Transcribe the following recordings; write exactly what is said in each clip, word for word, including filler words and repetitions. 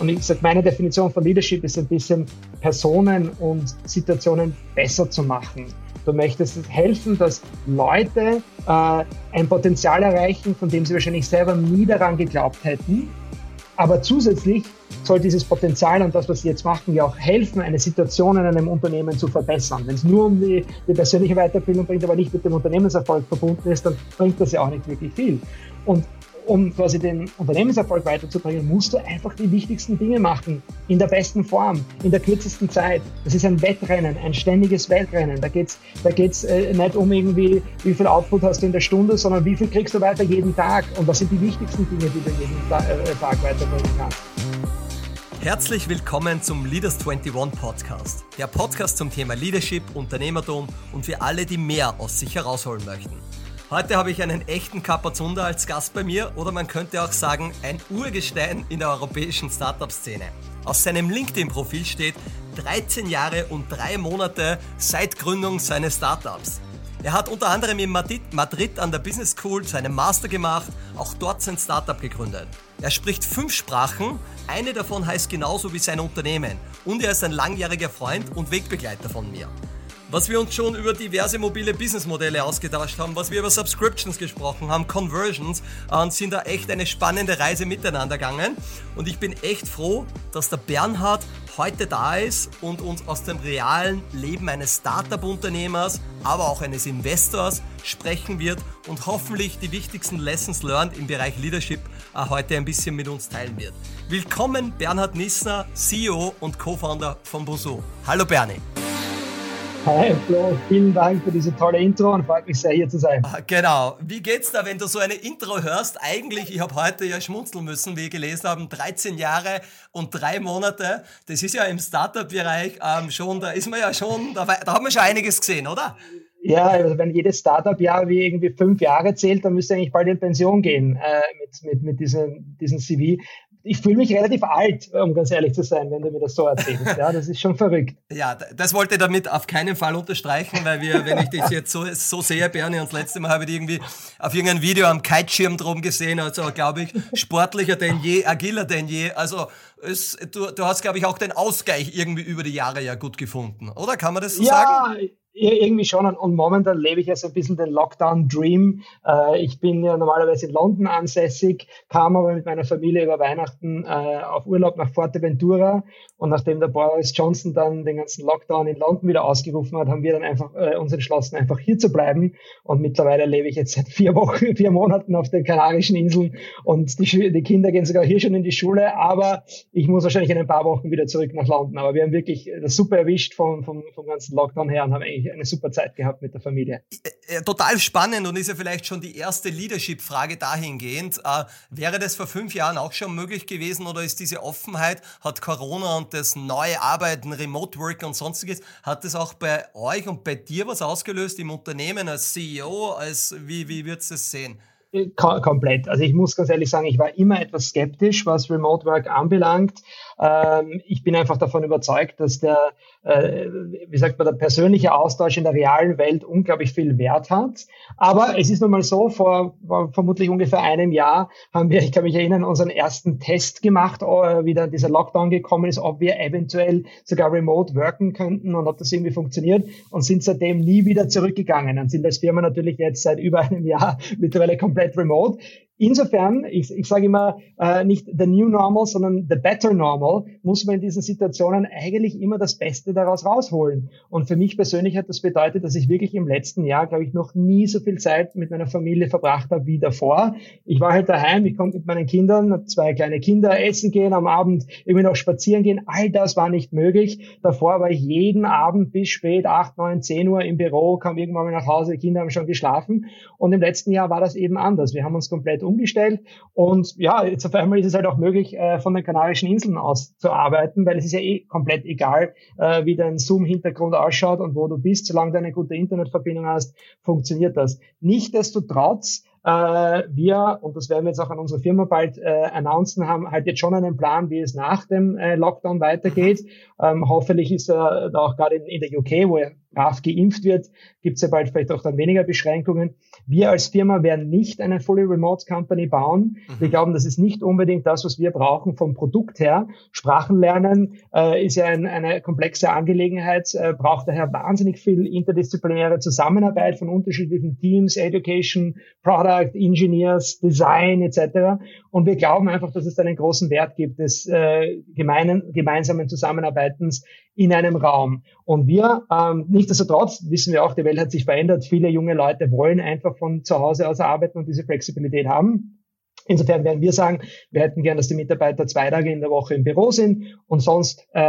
Und ich sage, meine Definition von Leadership ist ein bisschen, Personen und Situationen besser zu machen. Du möchtest helfen, dass Leute äh, ein Potenzial erreichen, von dem sie wahrscheinlich selber nie daran geglaubt hätten. Aber zusätzlich soll dieses Potenzial und das, was sie jetzt machen, ja auch helfen, eine Situation in einem Unternehmen zu verbessern. Wenn es nur um die, die persönliche Weiterbildung bringt, aber nicht mit dem Unternehmenserfolg verbunden ist, dann bringt das ja auch nicht wirklich viel. Und um quasi den Unternehmenserfolg weiterzubringen, musst du einfach die wichtigsten Dinge machen, in der besten Form, in der kürzesten Zeit. Das ist ein Wettrennen, ein ständiges Wettrennen. Da geht's, da geht's äh, nicht um irgendwie, wie viel Output hast du in der Stunde, sondern wie viel kriegst du weiter jeden Tag und was sind die wichtigsten Dinge, die du jeden Ta- äh, Tag weiterbringen kannst. Herzlich willkommen zum Leaders einundzwanzig Podcast, der Podcast zum Thema Leadership, Unternehmertum und für alle, die mehr aus sich herausholen möchten. Heute habe ich einen echten Kapazunder als Gast bei mir oder man könnte auch sagen, ein Urgestein in der europäischen Startup-Szene. Aus seinem LinkedIn-Profil steht dreizehn Jahre und drei Monate seit Gründung seines Startups. Er hat unter anderem in Madrid an der Business School seinen Master gemacht, auch dort sein Startup gegründet. Er spricht fünf Sprachen, eine davon heißt genauso wie sein Unternehmen und er ist ein langjähriger Freund und Wegbegleiter von mir. Was wir uns schon über diverse mobile Businessmodelle ausgetauscht haben, was wir über Subscriptions gesprochen haben, Conversions, und sind da echt eine spannende Reise miteinander gegangen. Und ich bin echt froh, dass der Bernhard heute da ist und uns aus dem realen Leben eines Startup-Unternehmers, aber auch eines Investors sprechen wird und hoffentlich die wichtigsten Lessons learned im Bereich Leadership heute ein bisschen mit uns teilen wird. Willkommen Bernhard Nissner, C E O und Co-Founder von busuu. Hallo Bernie. Hi Flo, vielen Dank für diese tolle Intro und freut mich sehr, hier zu sein. Genau. Wie geht's da, wenn du so eine Intro hörst? Eigentlich, ich habe heute ja schmunzeln müssen, wie wir gelesen haben, dreizehn Jahre und drei Monate. Das ist ja im Startup-Bereich ähm, schon, da ist man ja schon, da, da hat man schon einiges gesehen, oder? Ja, also wenn jedes Startup-Jahr wie irgendwie fünf Jahre zählt, dann müsste eigentlich bald in Pension gehen äh, mit, mit, mit diesem, diesem C V. Ich fühle mich relativ alt, um ganz ehrlich zu sein, wenn du mir das so erzählst. Ja, das ist schon verrückt. Ja, das wollte ich damit auf keinen Fall unterstreichen, weil wir, wenn ich dich jetzt so, so sehe, Bernie, und das letzte Mal habe ich irgendwie auf irgendeinem Video am Kiteschirm drum gesehen, also glaube ich, sportlicher denn je, agiler denn je. Also es, du, du hast, glaube ich, auch den Ausgleich irgendwie über die Jahre ja gut gefunden, oder? Kann man das so ja. sagen? Ja, irgendwie schon. Und momentan lebe ich ja so ein bisschen den Lockdown-Dream. Ich bin ja normalerweise in London ansässig, kam aber mit meiner Familie über Weihnachten auf Urlaub nach Fuerteventura. Und nachdem der Boris Johnson dann den ganzen Lockdown in London wieder ausgerufen hat, haben wir dann einfach uns entschlossen, einfach hier zu bleiben. Und mittlerweile lebe ich jetzt seit vier Wochen, vier Monaten auf den Kanarischen Inseln. Und die, die Kinder gehen sogar hier schon in die Schule. Aber ich muss wahrscheinlich in ein paar Wochen wieder zurück nach London. Aber wir haben wirklich das super erwischt vom, vom, vom ganzen Lockdown her und haben eigentlich eine super Zeit gehabt mit der Familie. Total spannend und ist ja vielleicht schon die erste Leadership-Frage dahingehend. Äh, wäre das vor fünf Jahren auch schon möglich gewesen oder ist diese Offenheit, hat Corona und das neue Arbeiten, Remote Work und sonstiges, hat das auch bei euch und bei dir was ausgelöst im Unternehmen als C E O? Als, wie wie würdest du das sehen? Kom- komplett. Also ich muss ganz ehrlich sagen, ich war immer etwas skeptisch, was Remote Work anbelangt. Ähm, ich bin einfach davon überzeugt, dass der, äh, wie sagt man, der persönliche Austausch in der realen Welt unglaublich viel Wert hat. Aber es ist nun mal so, vor, vor vermutlich ungefähr einem Jahr haben wir, ich kann mich erinnern, unseren ersten Test gemacht, wie dann dieser Lockdown gekommen ist, ob wir eventuell sogar remote worken könnten und ob das irgendwie funktioniert und sind seitdem nie wieder zurückgegangen. Dann sind als Firma natürlich jetzt seit über einem Jahr mittlerweile komplett remote. Insofern, ich, ich sage immer, äh, nicht the new normal, sondern the better normal, muss man in diesen Situationen eigentlich immer das Beste daraus rausholen. Und für mich persönlich hat das bedeutet, dass ich wirklich im letzten Jahr, glaube ich, noch nie so viel Zeit mit meiner Familie verbracht habe wie davor. Ich war halt daheim, ich konnte mit meinen Kindern, habe zwei kleine Kinder, essen gehen, am Abend irgendwie noch spazieren gehen. All das war nicht möglich. Davor war ich jeden Abend bis spät, acht, neun, zehn Uhr im Büro, kam irgendwann mal nach Hause, die Kinder haben schon geschlafen. Und im letzten Jahr war das eben anders. Wir haben uns komplett umgestellt und ja, jetzt auf einmal ist es halt auch möglich, von den Kanarischen Inseln aus zu arbeiten, weil es ist ja eh komplett egal, wie dein Zoom-Hintergrund ausschaut und wo du bist, solange du eine gute Internetverbindung hast, funktioniert das. Nichtsdestotrotz, wir, und das werden wir jetzt auch an unsere Firma bald äh, announcen, haben halt jetzt schon einen Plan, wie es nach dem äh, Lockdown weitergeht. Ähm, hoffentlich ist er da auch gerade in, in der U K, wo ja brav geimpft wird, gibt es ja bald vielleicht auch dann weniger Beschränkungen. Wir als Firma werden nicht eine Fully Remote Company bauen. Mhm. Wir glauben, das ist nicht unbedingt das, was wir brauchen vom Produkt her. Sprachenlernen äh, ist ja ein, eine komplexe Angelegenheit, äh, braucht daher wahnsinnig viel interdisziplinäre Zusammenarbeit von unterschiedlichen Teams, Education, Product, Engineers, Design et cetera. Und wir glauben einfach, dass es einen großen Wert gibt des äh, gemeinen, gemeinsamen Zusammenarbeitens in einem Raum. Und wir, ähm, nichtsdestotrotz, wissen wir auch, die Welt hat sich verändert. Viele junge Leute wollen einfach von zu Hause aus arbeiten und diese Flexibilität haben. Insofern werden wir sagen, wir hätten gern, dass die Mitarbeiter zwei Tage in der Woche im Büro sind und sonst äh,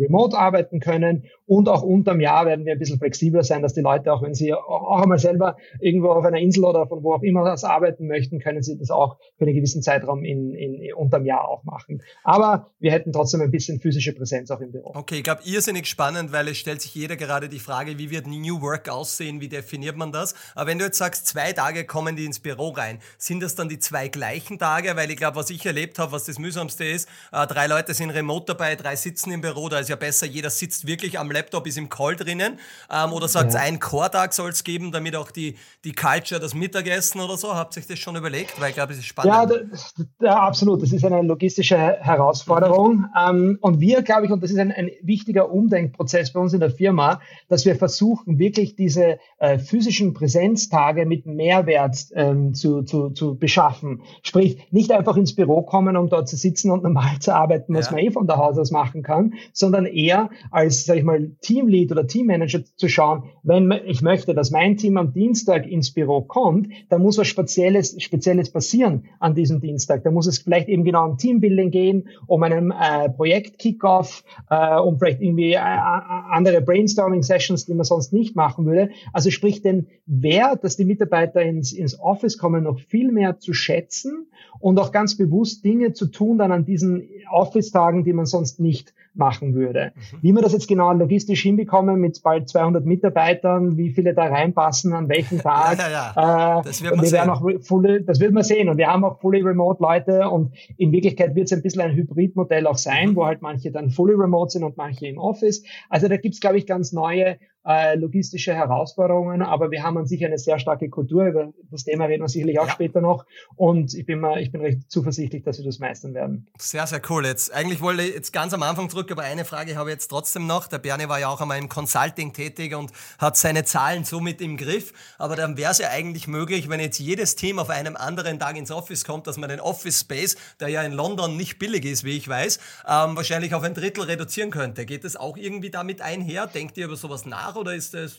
remote arbeiten können. Und auch unterm Jahr werden wir ein bisschen flexibler sein, dass die Leute, auch wenn sie auch einmal selber irgendwo auf einer Insel oder von wo auch immer das arbeiten möchten, können sie das auch für einen gewissen Zeitraum in, in, unterm Jahr auch machen. Aber wir hätten trotzdem ein bisschen physische Präsenz auch im Büro. Okay, ich glaube, irrsinnig spannend, weil es stellt sich jeder gerade die Frage, wie wird New Work aussehen, wie definiert man das? Aber wenn du jetzt sagst, zwei Tage kommen die ins Büro rein, sind das dann die zwei gleichen Tage? Weil ich glaube, was ich erlebt habe, was das mühsamste ist, äh, drei Leute sind remote dabei, drei sitzen im Büro, da ist ja besser, jeder sitzt wirklich am Laptop, ist im Call drinnen, ähm, oder sagt, ja. Einen Core-Tag soll es geben, damit auch die, die Culture, das Mittagessen oder so, habt ihr euch das schon überlegt? Weil ich glaube, es ist spannend. Ja, das, ja, absolut, das ist eine logistische Herausforderung, ähm, und wir, glaube ich, und das ist ein, ein wichtiger Umdenkprozess bei uns in der Firma, dass wir versuchen, wirklich diese äh, physischen Präsenztage mit Mehrwert ähm, zu, zu, zu beschaffen. Sprich, nicht einfach ins Büro kommen, um dort zu sitzen und normal zu arbeiten, was ja. man eh von zu Hause aus machen kann, sondern eher als, sag ich mal, Teamlead oder Teammanager zu schauen, wenn ich möchte, dass mein Team am Dienstag ins Büro kommt, dann muss was Spezielles, Spezielles passieren an diesem Dienstag. Da muss es vielleicht eben genau um Teambuilding gehen, um einen äh, Projekt-Kickoff, äh, um vielleicht irgendwie äh, andere Brainstorming-Sessions, die man sonst nicht machen würde. Also sprich den Wert, dass die Mitarbeiter ins, ins Office kommen, noch viel mehr zu schätzen und auch ganz bewusst Dinge zu tun dann an diesen Office-Tagen, die man sonst nicht machen würde. Mhm. Wie man das jetzt genau logistisch hinbekommen mit bald zweihundert Mitarbeitern, wie viele da reinpassen, an welchem Tag. Ja, ja, ja. Äh, das wird man wir sehen. Auch fully, das wird man sehen. Und wir haben auch fully remote Leute und in Wirklichkeit wird es ein bisschen ein Hybridmodell auch sein, mhm. wo halt manche dann fully remote sind und manche im Office. Also da gibt's, glaube ich, ganz neue äh, logistische Herausforderungen, aber wir haben an sich eine sehr starke Kultur. Über das Thema reden wir sicherlich auch ja. später noch und ich bin mal, ich bin recht zuversichtlich, dass wir das meistern werden. Sehr, sehr cool. Jetzt eigentlich wollte ich jetzt ganz am Anfang zurück, aber eine Frage habe ich jetzt trotzdem noch. Der Bernie war ja auch einmal im Consulting tätig und hat seine Zahlen somit im Griff, aber dann wäre es ja eigentlich möglich, wenn jetzt jedes Team auf einem anderen Tag ins Office kommt, dass man den Office Space, der ja in London nicht billig ist, wie ich weiß, ähm, wahrscheinlich auf ein Drittel reduzieren könnte. Geht das auch irgendwie damit einher? Denkt ihr über sowas nach? Oder ist das?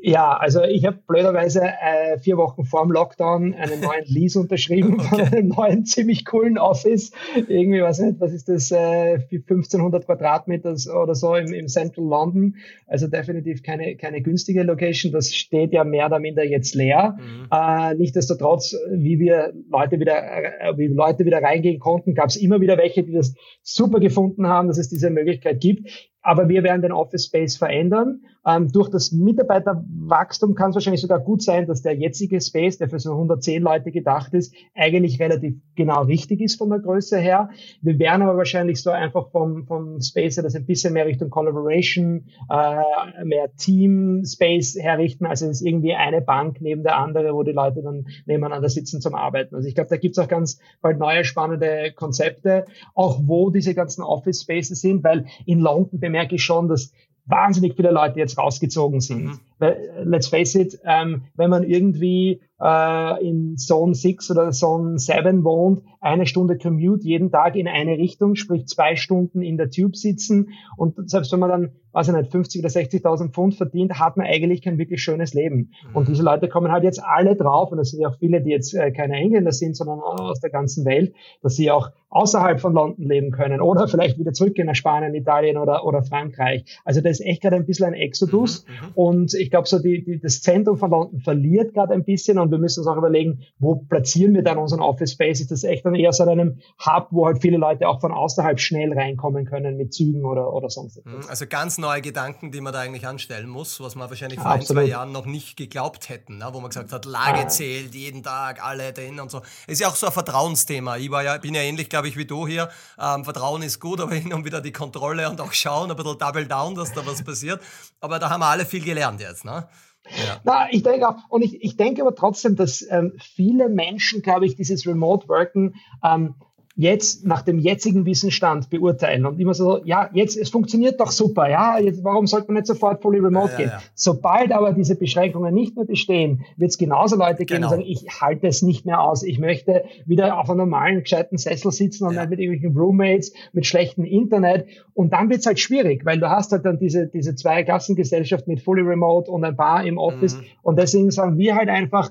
Ja, also ich habe blöderweise äh, vier Wochen vor dem Lockdown einen neuen Lease unterschrieben okay. von einem neuen ziemlich coolen Office. Irgendwie, weiß nicht, was ist das, äh, fünfzehnhundert Quadratmeter oder so im, im Central London. Also definitiv keine keine günstige Location. Das steht ja mehr oder minder jetzt leer. Mhm. Äh, nichtsdestotrotz, wie wir Leute wieder äh, wie Leute wieder reingehen konnten, gab es immer wieder welche, die das super gefunden haben, dass es diese Möglichkeit gibt. Aber wir werden den Office Space verändern. Ähm, durch das Mitarbeiterwachstum kann es wahrscheinlich sogar gut sein, dass der jetzige Space, der für so hundertzehn Leute gedacht ist, eigentlich relativ genau richtig ist von der Größe her. Wir werden aber wahrscheinlich so einfach vom, vom Space her das ein bisschen mehr Richtung Collaboration, äh, mehr Team Space herrichten. Also es ist irgendwie eine Bank neben der andere, wo die Leute dann nebeneinander sitzen zum Arbeiten. Also ich glaube, da gibt's auch ganz bald neue spannende Konzepte, auch wo diese ganzen Office Spaces sind, weil in London merke ich schon, dass wahnsinnig viele Leute jetzt rausgezogen sind. Mhm. Weil, let's face it, ähm, wenn man irgendwie äh, in Zone sechs oder Zone sieben wohnt, eine Stunde Commute jeden Tag in eine Richtung, sprich zwei Stunden in der Tube sitzen und selbst wenn man dann, weiß ich nicht, fünfzig oder sechzigtausend Pfund verdient, hat man eigentlich kein wirklich schönes Leben. Mhm. Und diese Leute kommen halt jetzt alle drauf, und das sind ja auch viele, die jetzt äh, keine Engländer sind, sondern aus der ganzen Welt, dass sie auch außerhalb von London leben können oder vielleicht wieder zurück in Spanien, Italien oder, oder Frankreich. Also da ist echt gerade ein bisschen ein Exodus, mhm, und ich Ich glaube, so die, die, das Zentrum von London verliert gerade ein bisschen, und wir müssen uns auch überlegen, wo platzieren wir dann unseren Office Space? Ist das echt dann eher so einem Hub, wo halt viele Leute auch von außerhalb schnell reinkommen können mit Zügen oder, oder sonst etwas? Also ganz neue Gedanken, die man da eigentlich anstellen muss, was man wahrscheinlich vor Absolut. ein, zwei Jahren noch nicht geglaubt hätten, ne? Wo man gesagt hat, Lage zählt, jeden Tag, alle dahin und so. Ist ja auch so ein Vertrauensthema. Ich war ja, bin ja ähnlich, glaube glaube ich, wie du hier. Ähm, Vertrauen ist gut, aber hin und wieder die Kontrolle und auch schauen, ein bisschen double down, dass da was passiert. Aber da haben wir alle viel gelernt jetzt, ne? Ja. Na, ich denke auch, und ich, ich denke aber trotzdem, dass ähm, viele Menschen, glaube ich, dieses Remote-Worken ähm, jetzt nach dem jetzigen Wissensstand beurteilen und immer so, ja, jetzt, es funktioniert doch super, ja, jetzt, warum sollte man nicht sofort fully remote ja, gehen? Ja, ja. Sobald aber diese Beschränkungen nicht mehr bestehen, wird es genauso Leute geben, genau. die sagen, ich halte es nicht mehr aus, ich möchte wieder auf einem normalen, gescheiten Sessel sitzen und ja. nicht mit irgendwelchen Roommates, mit schlechtem Internet, und dann wird es halt schwierig, weil du hast halt dann diese, diese Zweiklassengesellschaft mit fully remote und ein paar im Office, mhm. und deswegen sagen wir halt einfach,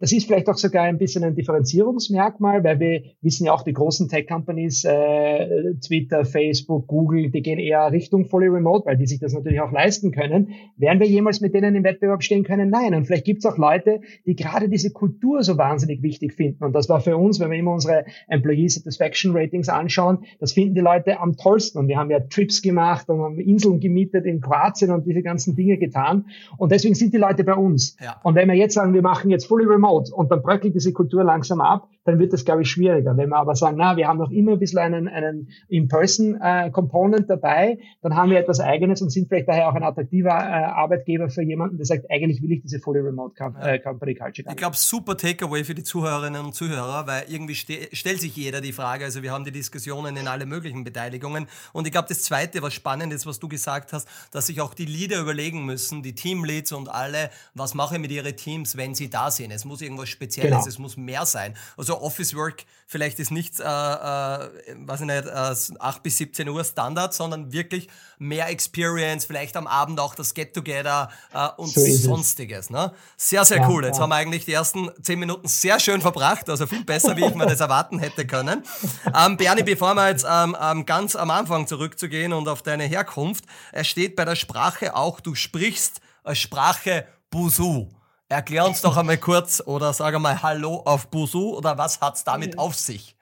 das ist vielleicht auch sogar ein bisschen ein Differenzierungsmerkmal, weil wir wissen ja auch, die großen Tech-Companies, äh, Twitter, Facebook, Google, die gehen eher Richtung fully remote, weil die sich das natürlich auch leisten können. Werden wir jemals mit denen im Wettbewerb stehen können? Nein. Und vielleicht gibt es auch Leute, die gerade diese Kultur so wahnsinnig wichtig finden. Und das war für uns, wenn wir immer unsere Employee Satisfaction Ratings anschauen, das finden die Leute am tollsten. Und wir haben ja Trips gemacht und haben Inseln gemietet in Kroatien und diese ganzen Dinge getan. Und deswegen sind die Leute bei uns. Ja. Und wenn wir jetzt sagen, wir machen jetzt fully remote und dann bröckelt diese Kultur langsam ab, dann wird das, glaube ich, schwieriger. Wenn wir aber sagen, na, wir haben noch immer ein bisschen einen, einen In-Person-Component äh, dabei, dann haben wir etwas Eigenes und sind vielleicht daher auch ein attraktiver äh, Arbeitgeber für jemanden, der sagt, eigentlich will ich diese fully remote Com- ja. äh, Company Culture. Ich glaube, super Takeaway für die Zuhörerinnen und Zuhörer, weil irgendwie ste- stellt sich jeder die Frage, also wir haben die Diskussionen in alle möglichen Beteiligungen, und ich glaube, das Zweite, was spannend ist, was du gesagt hast, dass sich auch die Leader überlegen müssen, die Teamleads und alle, was mache ich mit ihren Teams, wenn sie da sind. Es muss irgendwas Spezielles, genau. es muss mehr sein. Also Office Work vielleicht ist nicht, äh, äh, weiß ich nicht, äh, acht bis siebzehn Uhr Standard, sondern wirklich mehr Experience, vielleicht am Abend auch das Get-Together äh, und so Sonstiges. Ne? Sehr, sehr ja, cool. Jetzt ja. haben wir eigentlich die ersten zehn Minuten sehr schön verbracht, also viel besser, wie ich mir das erwarten hätte können. Ähm, Bernie, bevor wir jetzt ähm, ähm, ganz am Anfang zurückzugehen und auf deine Herkunft, es steht bei der Sprache auch, du sprichst als Sprache Busuu. Erklär uns doch einmal kurz oder sag einmal Hallo auf Busuu oder was hat es damit auf sich?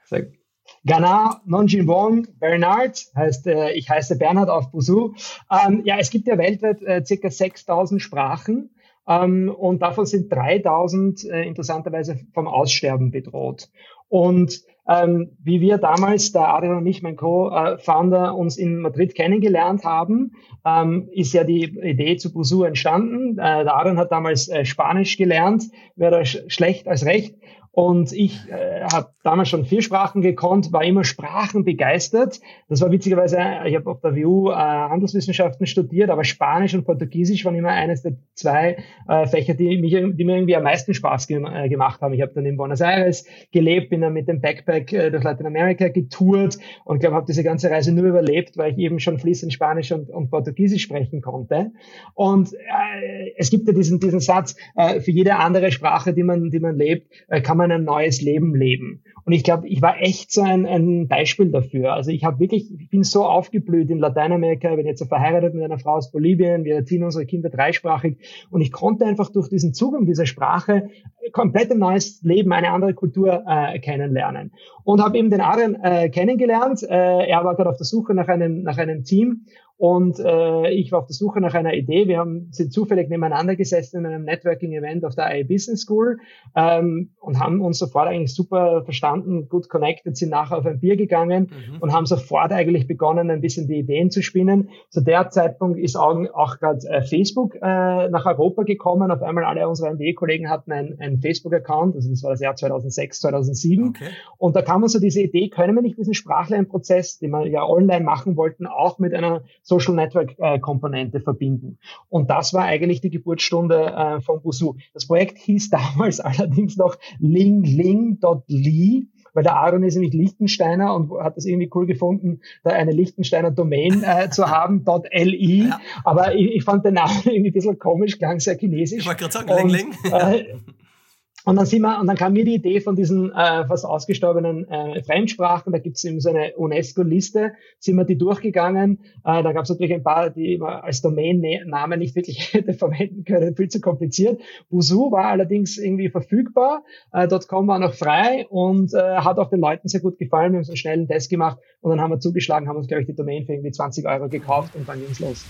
Ghana, Nonjinbon, Bernard, heißt, äh, ich heiße Bernhard auf Busuu. Ähm, ja, es gibt ja weltweit äh, ca. sechstausend Sprachen, ähm, und davon sind dreitausend äh, interessanterweise vom Aussterben bedroht. Und ähm, wie wir damals, der Adrian und ich, mein Co-Founder, uns in Madrid kennengelernt haben, ähm, ist ja die Idee zu Busuu entstanden. Äh, der Adrian hat damals äh, Spanisch gelernt, wäre sch- schlecht als recht. Und ich äh, habe damals schon vier Sprachen gekonnt, war immer sprachenbegeistert. Das war witzigerweise, ich habe auf der W U äh, Handelswissenschaften studiert, aber Spanisch und Portugiesisch waren immer eines der zwei äh, Fächer, die, mich, die mir irgendwie am meisten Spaß ge- äh, gemacht haben. Ich habe dann in Buenos Aires gelebt, bin dann mit dem Backpack äh, durch Lateinamerika getourt und glaube, habe diese ganze Reise nur überlebt, weil ich eben schon fließend Spanisch und, und Portugiesisch sprechen konnte. Und äh, es gibt ja diesen, diesen Satz, äh, für jede andere Sprache, die man, die man lebt, äh, kann man ein neues Leben leben. Und ich glaube, ich war echt so ein, ein Beispiel dafür. Also ich habe wirklich, ich bin so aufgeblüht in Lateinamerika, bin jetzt verheiratet mit einer Frau aus Bolivien, wir erziehen unsere Kinder dreisprachig und ich konnte einfach durch diesen Zugang dieser Sprache komplett ein neues Leben, eine andere Kultur äh, kennenlernen. Und habe eben den Adrian äh, kennengelernt. Äh, er war gerade auf der Suche nach einem, nach einem Team. Und äh, ich war auf der Suche nach einer Idee. Wir haben sind zufällig nebeneinander gesessen in einem Networking-Event auf der I E Business School ähm, und haben uns sofort eigentlich super verstanden, gut connected, sind nachher auf ein Bier gegangen mhm. und haben sofort eigentlich begonnen, ein bisschen die Ideen zu spinnen. Zu der Zeitpunkt ist auch, auch gerade äh, Facebook äh, nach Europa gekommen. Auf einmal alle unsere M B A-Kollegen hatten einen Facebook-Account. Also das war das Jahr zweitausendsechs, zweitausendsieben. Okay. Und da kam uns so diese Idee, können wir nicht diesen Sprachlernprozess, den wir ja online machen wollten, auch mit einer Social Network äh, Komponente verbinden. Und das war eigentlich die Geburtsstunde äh, von Busuu. Das Projekt hieß damals allerdings noch lynda punkt com, weil der Aaron ist nämlich Liechtensteiner und hat das irgendwie cool gefunden, da eine Liechtensteiner Domain äh, zu haben, .li. Ja. Aber ich, ich fand den Namen irgendwie ein bisschen komisch, klang sehr chinesisch. Ich wollte gerade sagen, Ling Ling. Äh, Und dann sind wir, und dann kam mir die Idee von diesen äh, fast ausgestorbenen äh, Fremdsprachen, da gibt es eben so eine UNESCO-Liste, sind wir die durchgegangen, äh, da gab es natürlich ein paar, die man als Domain-Name nicht wirklich hätte verwenden können, viel zu kompliziert. Busuu war allerdings irgendwie verfügbar, äh, .com war noch frei und äh, hat auch den Leuten sehr gut gefallen, wir haben so einen schnellen Test gemacht und dann haben wir zugeschlagen, haben uns, glaube ich, die Domain für irgendwie zwanzig Euro gekauft und dann ging's los.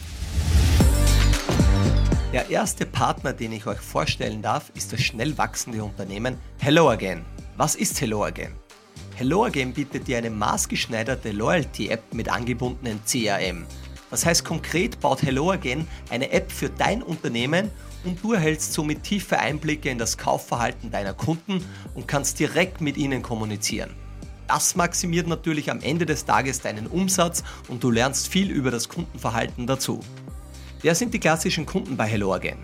Der erste Partner, den ich euch vorstellen darf, ist das schnell wachsende Unternehmen Hello Again. Was ist Hello Again? Hello Again bietet dir eine maßgeschneiderte Loyalty-App mit angebundenem C R M. Das heißt konkret, baut Hello Again eine App für dein Unternehmen und du erhältst somit tiefe Einblicke in das Kaufverhalten deiner Kunden und kannst direkt mit ihnen kommunizieren. Das maximiert natürlich am Ende des Tages deinen Umsatz und du lernst viel über das Kundenverhalten dazu. Wer sind die klassischen Kunden bei Hello Again?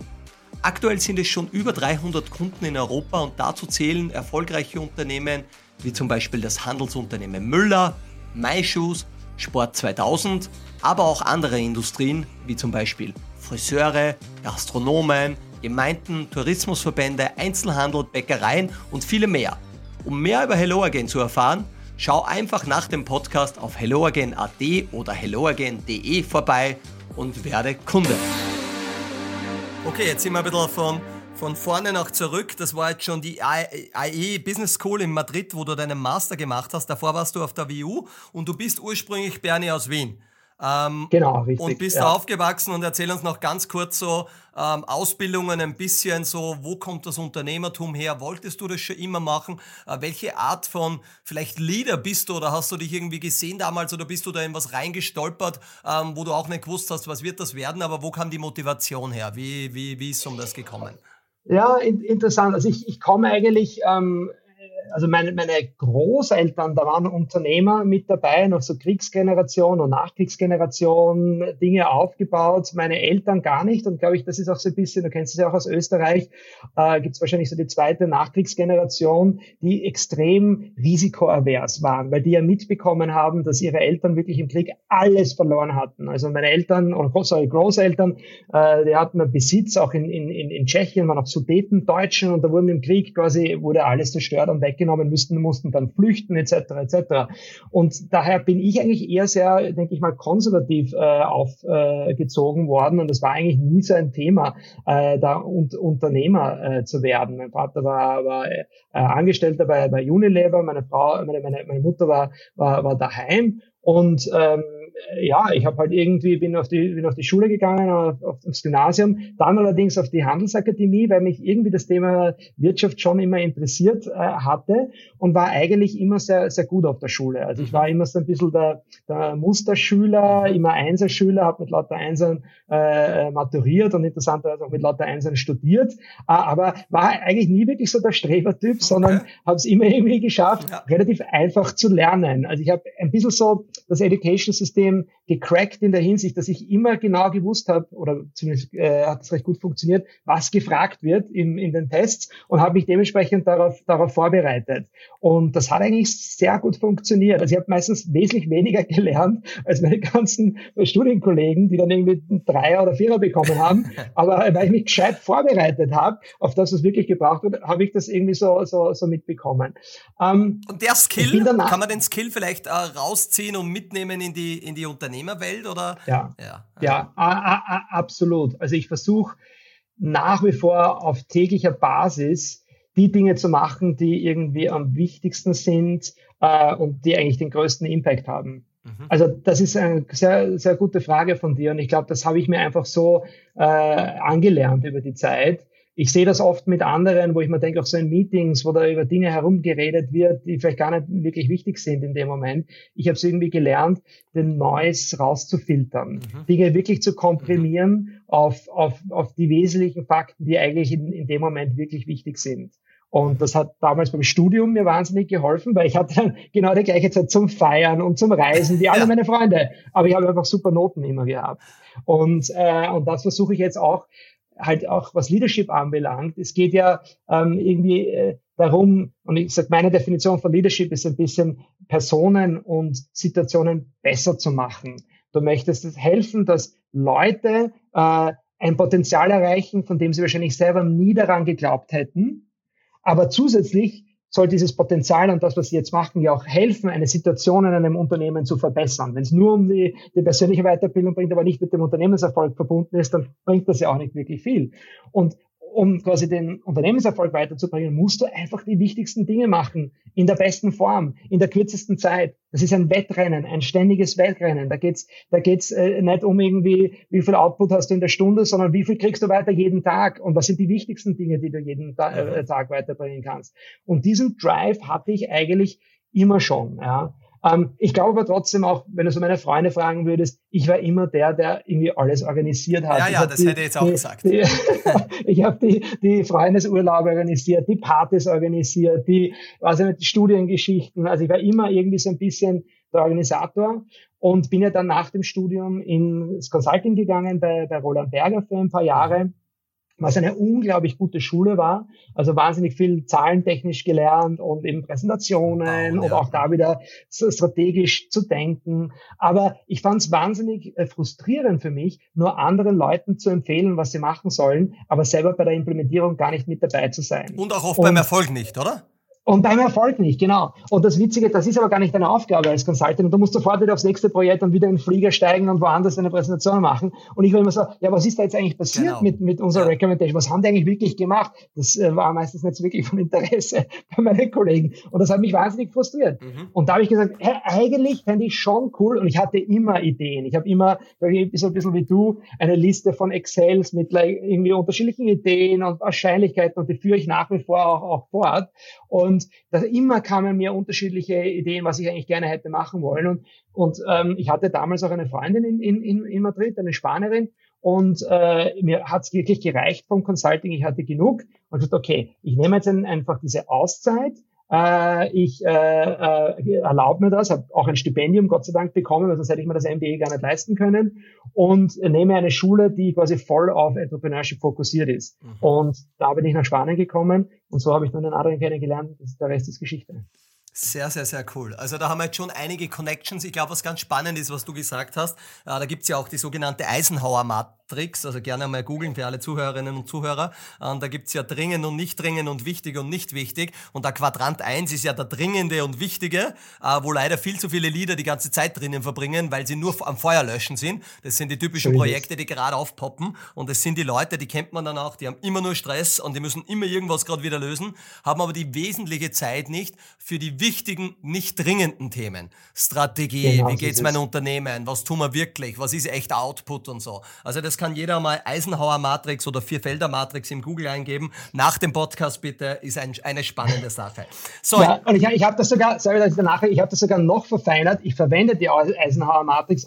Aktuell sind es schon über dreihundert Kunden in Europa und dazu zählen erfolgreiche Unternehmen wie zum Beispiel das Handelsunternehmen Müller, MyShoes, Sport zweitausend, aber auch andere Industrien wie zum Beispiel Friseure, Gastronomen, Gemeinden, Tourismusverbände, Einzelhandel, Bäckereien und viele mehr. Um mehr über Hello Again zu erfahren, schau einfach nach dem Podcast auf helloagain punkt a d oder helloagain punkt d e vorbei und werde Kunde. Okay, jetzt sind wir ein bisschen von, von vorne nach zurück. Das war jetzt schon die I E Business School in Madrid, wo du deinen Master gemacht hast. Davor warst du auf der W U und du bist ursprünglich Bernie aus Wien. Ähm, genau, richtig. Und bist ja. da aufgewachsen und erzähl uns noch ganz kurz so ähm, Ausbildungen ein bisschen so, wo kommt das Unternehmertum her? Wolltest du das schon immer machen? Äh, welche Art von vielleicht Leader bist du oder hast du dich irgendwie gesehen damals oder bist du da in was reingestolpert, ähm, wo du auch nicht gewusst hast, was wird das werden? Aber wo kam die Motivation her? Wie, wie, wie ist es um das gekommen? Ja, in, interessant. Also ich, ich komme eigentlich... Ähm, Also meine, meine Großeltern, da waren Unternehmer mit dabei, noch so Kriegsgeneration und Nachkriegsgeneration, Dinge aufgebaut, meine Eltern gar nicht. Und glaube ich, das ist auch so ein bisschen, du kennst es ja auch aus Österreich, äh, gibt es wahrscheinlich so die zweite Nachkriegsgeneration, die extrem risikoavers waren, weil die ja mitbekommen haben, dass ihre Eltern wirklich im Krieg alles verloren hatten. Also meine Eltern, oder sorry, Großeltern, äh, die hatten einen Besitz auch in, in, in Tschechien, waren auch Sudetendeutschen und da wurden im Krieg quasi, wurde alles zerstört und weggenommen müssten, mussten dann flüchten et cetera et cetera. Und daher bin ich eigentlich eher sehr, denke ich mal, konservativ äh, aufgezogen äh, worden und es war eigentlich nie so ein Thema, äh, da un- Unternehmer äh, zu werden. Mein Vater war, war äh, Angestellter bei, bei Unilever, meine Frau, meine, meine, meine Mutter war, war, war daheim und ähm, ja, ich habe halt irgendwie, bin auf die, bin auf die Schule gegangen, auf, auf das Gymnasium, dann allerdings auf die Handelsakademie, weil mich irgendwie das Thema Wirtschaft schon immer interessiert äh, hatte und war eigentlich immer sehr, sehr gut auf der Schule. Also ich war immer so ein bisschen der, der Musterschüler, immer Einserschüler, habe mit lauter Einsern äh, maturiert und interessanterweise auch mit lauter Einsern studiert, äh, aber war eigentlich nie wirklich so der Strebertyp, okay. sondern habe es immer irgendwie geschafft, ja. relativ einfach zu lernen. Also ich habe ein bisschen so das Education-System gecrackt in der Hinsicht, dass ich immer genau gewusst habe, oder zumindest äh, hat es recht gut funktioniert, was gefragt wird in, in den Tests und habe mich dementsprechend darauf, darauf vorbereitet. Und das hat eigentlich sehr gut funktioniert. Also ich habe meistens wesentlich weniger gelernt als meine ganzen Studienkollegen, die dann irgendwie einen Dreier oder Vierer bekommen haben. Aber weil ich mich gescheit vorbereitet habe, auf das, was wirklich gebraucht wird, habe ich das irgendwie so, so, so mitbekommen. Ähm, und der Skill, danach, kann man den Skill vielleicht äh, rausziehen und mitnehmen in die, in die die Unternehmerwelt, oder? Ja, ja. ja a, a, a, absolut. Also ich versuche nach wie vor auf täglicher Basis die Dinge zu machen, die irgendwie am wichtigsten sind äh, und die eigentlich den größten Impact haben. Mhm. Also das ist eine sehr, sehr gute Frage von dir und ich glaube, das habe ich mir einfach so äh, angelernt über die Zeit. Ich sehe das oft mit anderen, wo ich mir denke, auch so in Meetings, wo da über Dinge herumgeredet wird, die vielleicht gar nicht wirklich wichtig sind in dem Moment. Ich habe es irgendwie gelernt, den Noise rauszufiltern, mhm. Dinge wirklich zu komprimieren mhm. auf, auf, auf die wesentlichen Fakten, die eigentlich in, in dem Moment wirklich wichtig sind. Und das hat damals beim Studium mir wahnsinnig geholfen, weil ich hatte dann genau die gleiche Zeit zum Feiern und zum Reisen, wie alle ja. meine Freunde. Aber ich habe einfach super Noten immer gehabt. Und, äh, und das versuche ich jetzt auch, halt auch was Leadership anbelangt. Es geht ja ähm, irgendwie äh, darum, und ich sage, meine Definition von Leadership ist ein bisschen, Personen und Situationen besser zu machen. Du möchtest es helfen, dass Leute äh, ein Potenzial erreichen, von dem sie wahrscheinlich selber nie daran geglaubt hätten, aber zusätzlich soll dieses Potenzial und das, was Sie jetzt machen, ja auch helfen, eine Situation in einem Unternehmen zu verbessern. Wenn es nur um die, die persönliche Weiterbildung bringt, aber nicht mit dem Unternehmenserfolg verbunden ist, dann bringt das ja auch nicht wirklich viel. Und um quasi den Unternehmenserfolg weiterzubringen, musst du einfach die wichtigsten Dinge machen, in der besten Form, in der kürzesten Zeit. Das ist ein Wettrennen, ein ständiges Wettrennen. Da geht's, da geht's äh, nicht um irgendwie, wie viel Output hast du in der Stunde, sondern wie viel kriegst du weiter jeden Tag und was sind die wichtigsten Dinge, die du jeden Ta- äh, Tag weiterbringen kannst. Und diesen Drive hatte ich eigentlich immer schon. Ja. Ähm, ich glaube aber trotzdem auch, wenn du so meine Freunde fragen würdest, ich war immer der, der irgendwie alles organisiert hat. Ja, ja, das hätte ich jetzt auch gesagt. Ich habe die, die Freundesurlaube organisiert, die Partys organisiert, die, was ich nicht, die Studiengeschichten. Also ich war immer irgendwie so ein bisschen der Organisator und bin ja dann nach dem Studium ins Consulting gegangen bei, bei Roland Berger für ein paar Jahre, was eine unglaublich gute Schule war, also wahnsinnig viel zahlentechnisch gelernt und eben Präsentationen oh, ja. und auch da wieder so strategisch zu denken. Aber ich fand es wahnsinnig frustrierend für mich, nur anderen Leuten zu empfehlen, was sie machen sollen, aber selber bei der Implementierung gar nicht mit dabei zu sein. Und auch oft und, beim Erfolg nicht, oder? Und beim Erfolg nicht, genau. Und das Witzige, das ist aber gar nicht deine Aufgabe als Consultant. Du musst sofort wieder aufs nächste Projekt und wieder in den Flieger steigen und woanders eine Präsentation machen. Und ich will immer sagen, ja, was ist da jetzt eigentlich passiert genau. mit, mit unserer ja. Recommendation? Was haben die eigentlich wirklich gemacht? Das äh, war meistens nicht wirklich von Interesse bei meinen Kollegen. Und das hat mich wahnsinnig frustriert. Mhm. Und da habe ich gesagt, hey, eigentlich fände ich schon cool. Und ich hatte immer Ideen. Ich habe immer, so ein bisschen wie du, eine Liste von Excels mit like, irgendwie unterschiedlichen Ideen und Wahrscheinlichkeiten. Und die führe ich nach wie vor auch, auch fort. Und Und da immer kamen mir unterschiedliche Ideen, was ich eigentlich gerne hätte machen wollen. Und, und ähm, ich hatte damals auch eine Freundin in, in, in Madrid, eine Spanierin. Und äh, mir hat es wirklich gereicht vom Consulting. Ich hatte genug. Und ich dachte, okay, ich nehme jetzt ein, einfach diese Auszeit. Äh, ich äh, äh, erlaube mir das, habe auch ein Stipendium, Gott sei Dank, bekommen, weil sonst hätte ich mir das M B A gar nicht leisten können, und nehme eine Schule, die quasi voll auf Entrepreneurship fokussiert ist. Mhm. Und da bin ich nach Spanien gekommen und so habe ich dann den Adrian kennengelernt. Der Rest ist Geschichte. Sehr, sehr, sehr cool. Also da haben wir jetzt schon einige Connections. Ich glaube, was ganz spannend ist, was du gesagt hast, da gibt's ja auch die sogenannte Eisenhower-Matrix, also gerne mal googeln für alle Zuhörerinnen und Zuhörer. Da gibt's ja dringend und nicht dringend und wichtig und nicht wichtig. Und der Quadrant eins ist ja der dringende und wichtige, wo leider viel zu viele Leader die ganze Zeit drinnen verbringen, weil sie nur am Feuer löschen sind. Das sind die typischen Projekte, die gerade aufpoppen. Und das sind die Leute, die kennt man dann auch, die haben immer nur Stress und die müssen immer irgendwas gerade wieder lösen, haben aber die wesentliche Zeit nicht für die wichtigen, nicht dringenden Themen. Strategie, genau, wie geht's meinem Unternehmen? Was tun wir wirklich? Was ist echt Output und so? Also das kann jeder mal Eisenhower-Matrix oder Vierfelder-Matrix im Google eingeben. Nach dem Podcast bitte, ist ein, eine spannende Sache. So, ja, und ich, ich habe das sogar, sorry, dass ich danach, ich habe das sogar noch verfeinert. Ich verwende die Eisenhower-Matrix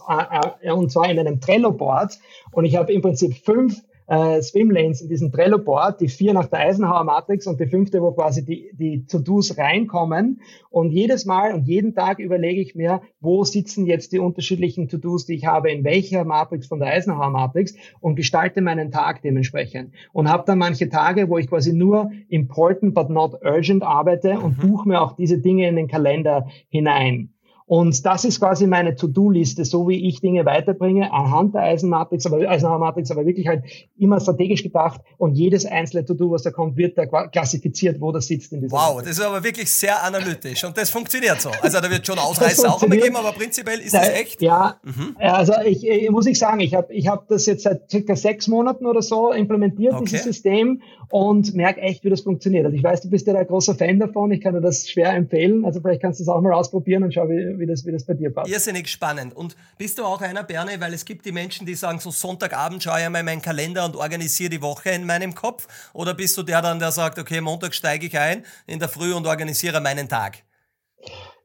äh, äh, und zwar in einem Trello-Board und ich habe im Prinzip fünf Äh, Swimlanes in diesem Trello-Board, die vier nach der Eisenhower-Matrix und die fünfte, wo quasi die, die To-Dos reinkommen. Und jedes Mal und jeden Tag überlege ich mir, wo sitzen jetzt die unterschiedlichen To-Dos, die ich habe, in welcher Matrix von der Eisenhower-Matrix, und gestalte meinen Tag dementsprechend. Und habe dann manche Tage, wo ich quasi nur important but not urgent arbeite und buche mir auch diese Dinge in den Kalender hinein. Und das ist quasi meine To-Do-Liste, so wie ich Dinge weiterbringe, anhand der Eisenhower-Matrix, aber, Eisenhower-Matrix, aber wirklich halt immer strategisch gedacht, und jedes einzelne To-Do, was da kommt, wird da klassifiziert, wo das sitzt in dieser Wow, Matrix. Das ist aber wirklich sehr analytisch und das funktioniert so. Also da wird schon Ausreißer auch immer geben, aber prinzipiell ist das echt. Ja, mhm. also ich, ich muss ich sagen, ich habe ich hab das jetzt seit circa sechs Monaten oder so implementiert, okay. dieses System, und merke echt, wie das funktioniert. Also ich weiß, du bist ja ein großer Fan davon, ich kann dir das schwer empfehlen, also vielleicht kannst du es auch mal ausprobieren und schau, wie Wie das, wie das bei dir passt. Irrsinnig spannend. Und bist du auch einer, Bernie, weil es gibt die Menschen, die sagen, so Sonntagabend schaue ich mal in meinen Kalender und organisiere die Woche in meinem Kopf? Oder bist du der dann, der sagt, okay, Montag steige ich ein in der Früh und organisiere meinen Tag?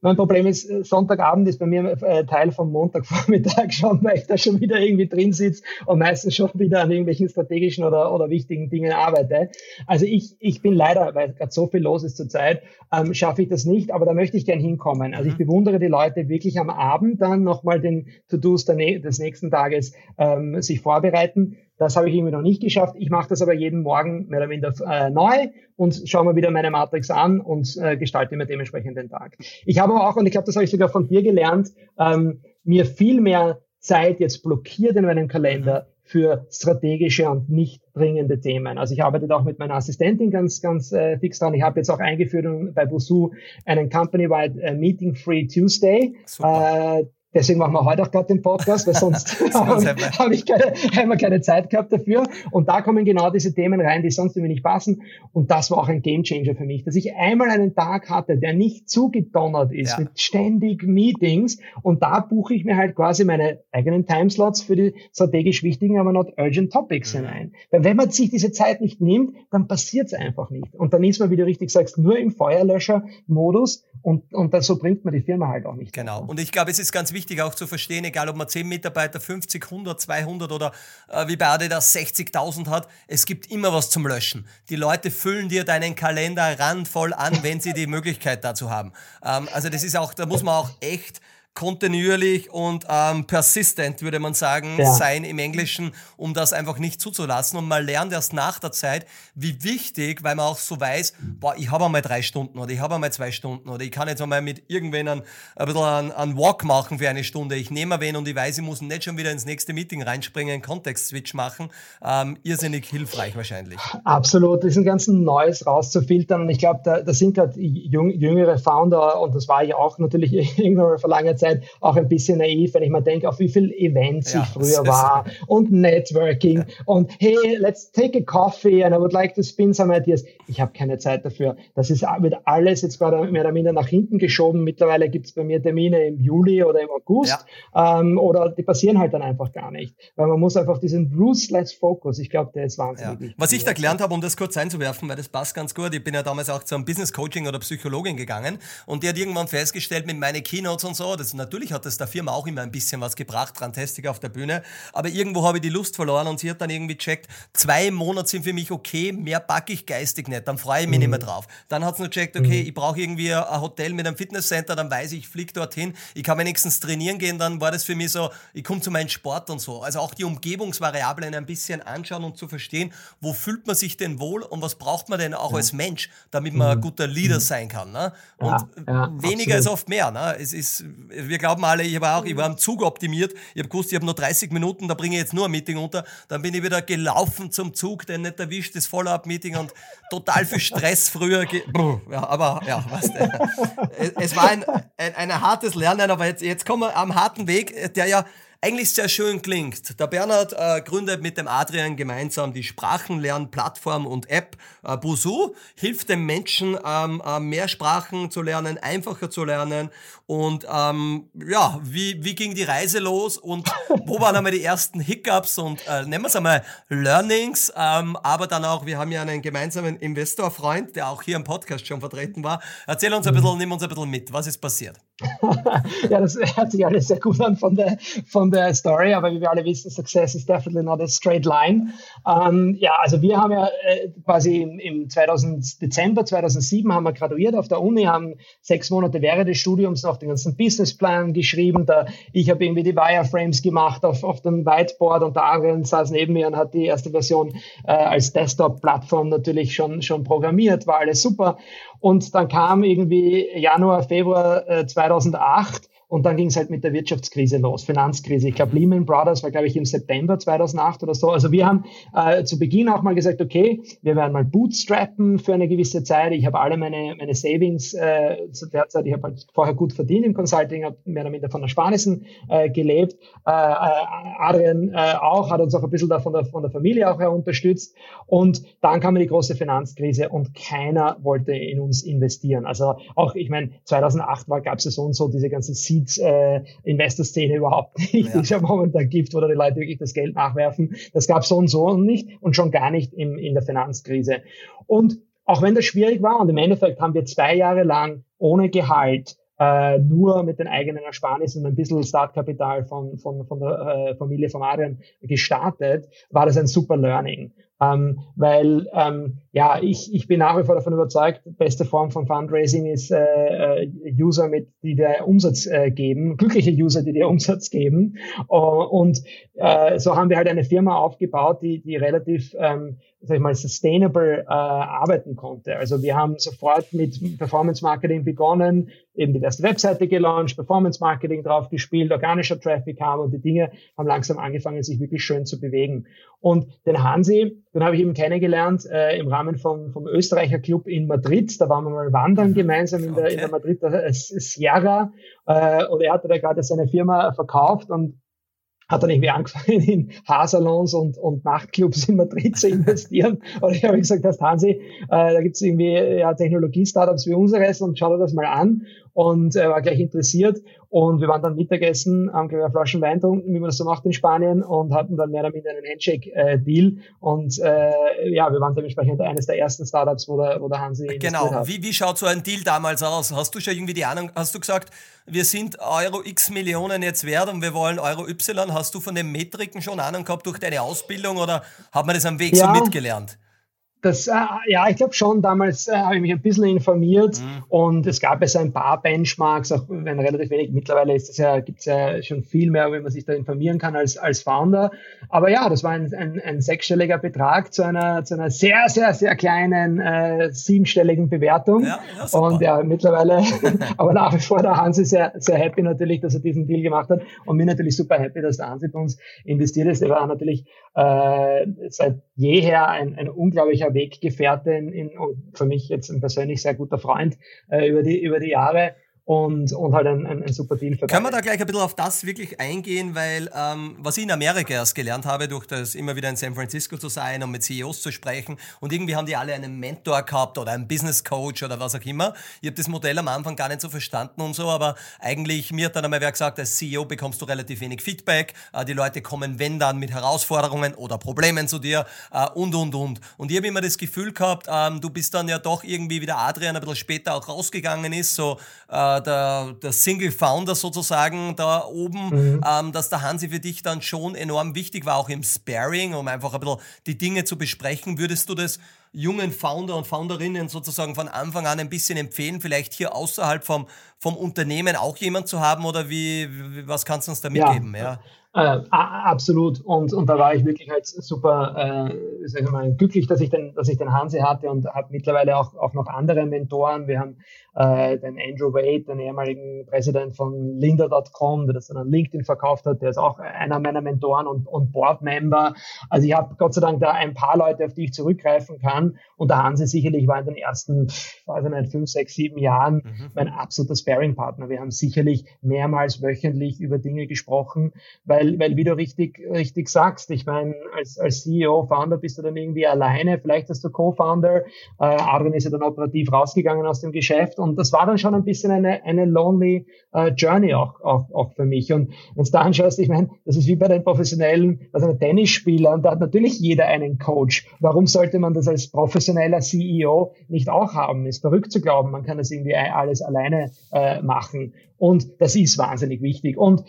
Mein Problem ist, Sonntagabend ist bei mir Teil vom Montagvormittag schon, weil ich da schon wieder irgendwie drin sitze und meistens schon wieder an irgendwelchen strategischen oder, oder wichtigen Dingen arbeite. Also ich, ich bin leider, weil gerade so viel los ist zurzeit, ähm, schaffe ich das nicht, aber da möchte ich gern hinkommen. Also ich bewundere die Leute wirklich am Abend dann nochmal den To-Dos des nächsten Tages ähm, sich vorbereiten. Das habe ich irgendwie noch nicht geschafft. Ich mache das aber jeden Morgen mehr oder minder äh, neu und schaue mir wieder meine Matrix an und äh, gestalte mir dementsprechend den Tag. Ich habe aber auch, und ich glaube, das habe ich sogar von dir gelernt, ähm, mir viel mehr Zeit jetzt blockiert in meinem Kalender für strategische und nicht dringende Themen. Also ich arbeite auch mit meiner Assistentin ganz, ganz äh, fix dran. Ich habe jetzt auch eingeführt bei busuu einen Company-wide äh, Meeting-Free Tuesday. Super. Äh, Deswegen machen wir heute auch gerade den Podcast, weil sonst habe ich keine, haben wir keine Zeit gehabt dafür. Und da kommen genau diese Themen rein, die sonst irgendwie nicht passen. Und das war auch ein Gamechanger für mich, dass ich einmal einen Tag hatte, der nicht zugedonnert ist, ja, mit ständig Meetings. Und da buche ich mir halt quasi meine eigenen Timeslots für die strategisch wichtigen, aber not urgent Topics mhm. hinein. Weil wenn man sich diese Zeit nicht nimmt, dann passiert es einfach nicht. Und dann ist man, wie du richtig sagst, nur im Feuerlöscher-Modus. Und, und dann so bringt man die Firma halt auch nicht. Genau. Und ich glaube, es ist ganz wichtig auch zu verstehen, egal ob man zehn Mitarbeiter, fünfzig, hundert, zweihundert oder äh, wie bei Adidas sechzigtausend hat, es gibt immer was zum Löschen. Die Leute füllen dir deinen Kalender randvoll an, wenn sie die Möglichkeit dazu haben. Ähm, also das ist auch, da muss man auch echt kontinuierlich und ähm, persistent, würde man sagen, ja. sein im Englischen, um das einfach nicht zuzulassen. Und man lernt erst nach der Zeit, wie wichtig, weil man auch so weiß, boah, ich habe einmal drei Stunden oder ich habe einmal zwei Stunden oder ich kann jetzt einmal mit irgendwen ein, ein bisschen einen, einen Walk machen für eine Stunde. Ich nehme wen und ich weiß, ich muss nicht schon wieder ins nächste Meeting reinspringen, einen Kontext-Switch machen. Ähm, irrsinnig hilfreich wahrscheinlich. Absolut, diesen ganzen Neues rauszufiltern. Und ich glaube, da, da sind gerade jüng, jüngere Founder, und das war ja auch natürlich irgendwann mal vor langer Zeit, auch ein bisschen naiv, wenn ich mal denke, auf wie viele Events ja, ich früher war und Networking ja. und hey, let's take a coffee and I would like to spin some ideas. Ich habe keine Zeit dafür. Das ist, wird alles jetzt gerade mehr oder minder nach hinten geschoben. Mittlerweile gibt es bei mir Termine im Juli oder im August ja. ähm, oder die passieren halt dann einfach gar nicht. Weil man muss einfach diesen ruthless Focus, ich glaube, der ist wahnsinnig ja. Was ich da gelernt habe, um das kurz einzuwerfen, weil das passt ganz gut, ich bin ja damals auch zu einem Business Coaching oder Psychologin gegangen und die hat irgendwann festgestellt mit meinen Keynotes und so, das natürlich hat das der Firma auch immer ein bisschen was gebracht, Runtastic auf der Bühne, aber irgendwo habe ich die Lust verloren und sie hat dann irgendwie gecheckt, zwei Monate sind für mich okay, mehr packe ich geistig nicht, dann freue ich mich mhm. nicht mehr drauf. Dann hat es nur gecheckt, okay, mhm. ich brauche irgendwie ein Hotel mit einem Fitnesscenter, dann weiß ich, ich fliege dorthin, ich kann wenigstens trainieren gehen, dann war das für mich so, ich komme zu meinem Sport und so. Also auch die Umgebungsvariablen ein bisschen anschauen und zu verstehen, wo fühlt man sich denn wohl und was braucht man denn auch ja. als Mensch, damit man mhm. ein guter Leader mhm. sein kann. Ne? Und ja, ja, weniger absolut. Ist oft mehr. Ne? Es ist Wir glauben alle, ich war auch, ich war am Zug optimiert. Ich habe gewusst, ich habe nur dreißig Minuten, da bringe ich jetzt nur ein Meeting unter. Dann bin ich wieder gelaufen zum Zug, den nicht erwischt, das Follow-up-Meeting und total viel Stress früher. Ge- ja, aber ja, weißt du, es war ein, ein, ein hartes Lernen, aber jetzt, jetzt kommen wir am harten Weg, der ja eigentlich sehr schön klingt. Der Bernhard äh, gründet mit dem Adrian gemeinsam die Sprachenlernplattform und App äh, busuu, hilft den Menschen, ähm, äh, mehr Sprachen zu lernen, einfacher zu lernen. Und ähm, ja, wie, wie ging die Reise los und wo waren einmal die ersten Hiccups und äh, nennen wir es einmal Learnings, ähm, aber dann auch, wir haben ja einen gemeinsamen Investorfreund, der auch hier im Podcast schon vertreten war. Erzähl uns ein bisschen, nimm uns ein bisschen mit, was ist passiert? Ja, das hört sich alles sehr gut an von der, von der Story, aber wie wir alle wissen, Success is definitely not a straight line. Ähm, ja, also wir haben ja äh, quasi im, im zweitausend, Dezember zweitausendsieben haben wir graduiert auf der Uni, haben sechs Monate während des Studiums noch den ganzen Businessplan geschrieben. Da, ich habe irgendwie die Wireframes gemacht auf, auf dem Whiteboard und der Adrian saß neben mir und hat die erste Version äh, als Desktop-Plattform natürlich schon, schon programmiert, war alles super. Und dann kam irgendwie Januar, Februar äh, zweitausendacht und dann ging es halt mit der Wirtschaftskrise los, Finanzkrise. Ich glaube, Lehman Brothers war, glaube ich, im September zweitausendacht oder so. Also wir haben äh, zu Beginn auch mal gesagt, okay, wir werden mal bootstrappen für eine gewisse Zeit. Ich habe alle meine meine Savings äh, zu der Zeit, ich habe halt vorher gut verdient im Consulting, habe mehr oder minder von Ersparnissen äh, gelebt. Äh, Adrian äh, auch, hat uns auch ein bisschen da von der, von der Familie auch her unterstützt. Und dann kam die große Finanzkrise und keiner wollte in uns investieren. Also auch, ich meine, zweitausendacht war, gab es ja so und so diese ganze Äh, Investor-Szene überhaupt nicht, die es ja momentan gibt, wo da die Leute wirklich das Geld nachwerfen. Das gab es so und so und nicht und schon gar nicht im, in der Finanzkrise. Und auch wenn das schwierig war und im Endeffekt haben wir zwei Jahre lang ohne Gehalt Äh, nur mit den eigenen Ersparnissen und ein bisschen Startkapital von, von, von der äh, Familie von Adrian gestartet, war das ein super Learning. Ähm, weil, ähm, ja, ich, ich bin nach wie vor davon überzeugt, beste Form von Fundraising ist äh, User, mit, die dir Umsatz äh, geben, glückliche User, die dir Umsatz geben. Uh, und äh, so haben wir halt eine Firma aufgebaut, die, die relativ, ähm, sag ich mal, sustainable äh, arbeiten konnte. Also wir haben sofort mit Performance Marketing begonnen, eben die erste Webseite gelauncht, Performance-Marketing drauf gespielt, organischer Traffic haben und die Dinge haben langsam angefangen, sich wirklich schön zu bewegen. Und den Hansi, Dann habe ich ihn kennengelernt äh, im Rahmen von, vom Österreicher Club in Madrid. Da waren wir mal wandern gemeinsam in der, okay. in der Madrider Sierra. Äh, und er hatte da gerade seine Firma verkauft und hat dann irgendwie angefangen, in Haarsalons und, und Nachtclubs in Madrid zu investieren. Und ich habe gesagt, das Hansi, äh, da gibt's irgendwie ja, Technologie-Startups wie unseres und schau dir das mal an. Und er äh, war gleich interessiert. Und wir waren dann Mittagessen, haben gleich Flaschen Wein getrunken, wie man das so macht in Spanien, und hatten dann mehr oder minder einen Handshake-Deal. Äh, und äh, ja, wir waren dementsprechend eines der ersten Startups, wo der, wo der Hansi investiert genau. hat. Genau, wie, wie schaut so ein Deal damals aus? Hast du schon irgendwie die Ahnung, hast du gesagt, wir sind Euro X Millionen jetzt wert und wir wollen Euro Y? Hast du von den Metriken schon Ahnung gehabt durch deine Ausbildung oder hat man das am Weg ja. so mitgelernt? Das, äh, ja, ich glaube schon, damals äh, habe ich mich ein bisschen informiert mhm. und es gab ja so ein paar Benchmarks, auch wenn relativ wenig, mittlerweile ist das ja, gibt es ja schon viel mehr, wenn man sich da informieren kann als, als Founder, aber ja, das war ein, ein, ein sechsstelliger Betrag zu einer, zu einer sehr, sehr, sehr kleinen äh, siebenstelligen Bewertung ja, ja, und ja, mittlerweile, aber nach wie vor der Hansi sehr, sehr happy natürlich, dass er diesen Deal gemacht hat und mir natürlich super happy, dass der Hansi bei uns investiert ist. Er war natürlich äh, seit jeher ein, ein unglaublicher Weggefährte in, in, und für mich jetzt ein persönlich sehr guter Freund äh, über, die, über die Jahre und, und halt ein, ein, ein super Deal für. Können wir da gleich ein bisschen auf das wirklich eingehen, weil ähm, was ich in Amerika erst gelernt habe, durch das immer wieder in San Francisco zu sein und mit C E Os zu sprechen und irgendwie haben die alle einen Mentor gehabt oder einen Business Coach oder was auch immer. Ich habe das Modell am Anfang gar nicht so verstanden und so, aber eigentlich, mir hat dann einmal wer gesagt, als C E O bekommst du relativ wenig Feedback, äh, die Leute kommen, wenn dann, mit Herausforderungen oder Problemen zu dir äh, und, und, und. Und ich habe immer das Gefühl gehabt, ähm, du bist dann ja doch irgendwie, wie der Adrian ein bisschen später auch rausgegangen ist, so äh, Der, der Single Founder sozusagen da oben, mhm. ähm, dass der Hansi für dich dann schon enorm wichtig war, auch im Sparring, um einfach ein bisschen die Dinge zu besprechen. Würdest du das jungen Founder und Founderinnen sozusagen von Anfang an ein bisschen empfehlen, vielleicht hier außerhalb vom, vom Unternehmen auch jemand zu haben oder wie, wie was kannst du uns da mitgeben? Ja. Ja. Äh, absolut. Und, und da war ich wirklich halt super äh, sag ich mal, glücklich, dass ich den, dass ich den Hansi hatte und habe mittlerweile auch, auch noch andere Mentoren. Wir haben äh, den Andrew Wade, den ehemaligen Präsident von lynda Punkt com, der das dann an LinkedIn verkauft hat. Der ist auch einer meiner Mentoren und, und Board-Member. Also ich habe Gott sei Dank da ein paar Leute, auf die ich zurückgreifen kann. Und der Hansi sicherlich war in den ersten, weiß ich nicht, fünf, sechs, sieben Jahren mhm. mein absoluter Sparring-Partner. Wir haben sicherlich mehrmals wöchentlich über Dinge gesprochen, weil Weil, wie du richtig, richtig sagst, ich meine, als, als C E O, Founder bist du dann irgendwie alleine, vielleicht hast du Co-Founder, äh, Adrian ist ja dann operativ rausgegangen aus dem Geschäft und das war dann schon ein bisschen eine, eine lonely äh, Journey auch, auch, auch für mich. Und wenn du da anschaust, ich meine, das ist wie bei den professionellen, also den Tennisspielern, da hat natürlich jeder einen Coach. Warum sollte man das als professioneller C E O nicht auch haben? Ist verrückt zu glauben, man kann das irgendwie alles alleine äh, machen. Und das ist wahnsinnig wichtig. Und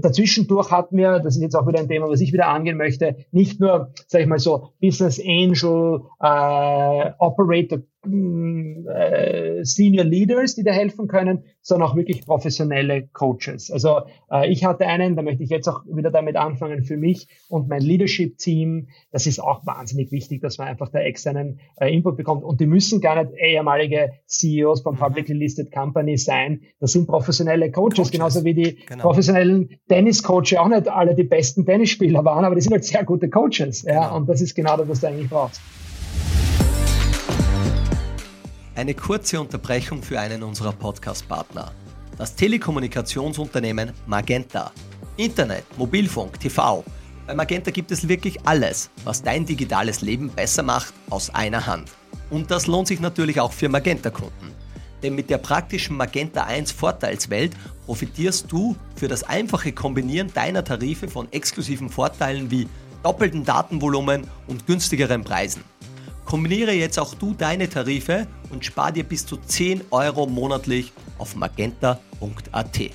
dazwischendurch hatten wir, das ist jetzt auch wieder ein Thema, was ich wieder angehen möchte, nicht nur, sag ich mal so, Business Angel, äh, Operator, äh, Senior Leaders, die da helfen können, sondern auch wirklich professionelle Coaches. Also äh, ich hatte einen, da möchte ich jetzt auch wieder damit anfangen, für mich und mein Leadership-Team, das ist auch wahnsinnig wichtig, dass man einfach da externen äh, Input bekommt. Und die müssen gar nicht ehemalige C E Os von publicly listed companies sein. Das sind professionelle Coaches, Coaches. genauso wie die genau. professionellen Tennis-Coaches auch nicht alle die besten Tennisspieler waren, aber die sind halt sehr gute Coaches. Ja, genau. Und das ist genau das, was du eigentlich brauchst. Eine kurze Unterbrechung für einen unserer Podcast-Partner. Das Telekommunikationsunternehmen Magenta. Internet, Mobilfunk, T V. Bei Magenta gibt es wirklich alles, was dein digitales Leben besser macht, aus einer Hand. Und das lohnt sich natürlich auch für Magenta-Kunden. Denn mit der praktischen Magenta eins Vorteilswelt profitierst du für das einfache Kombinieren deiner Tarife von exklusiven Vorteilen wie doppeltem Datenvolumen und günstigeren Preisen. Kombiniere jetzt auch du deine Tarife und spar dir bis zu zehn Euro monatlich auf magenta punkt a t.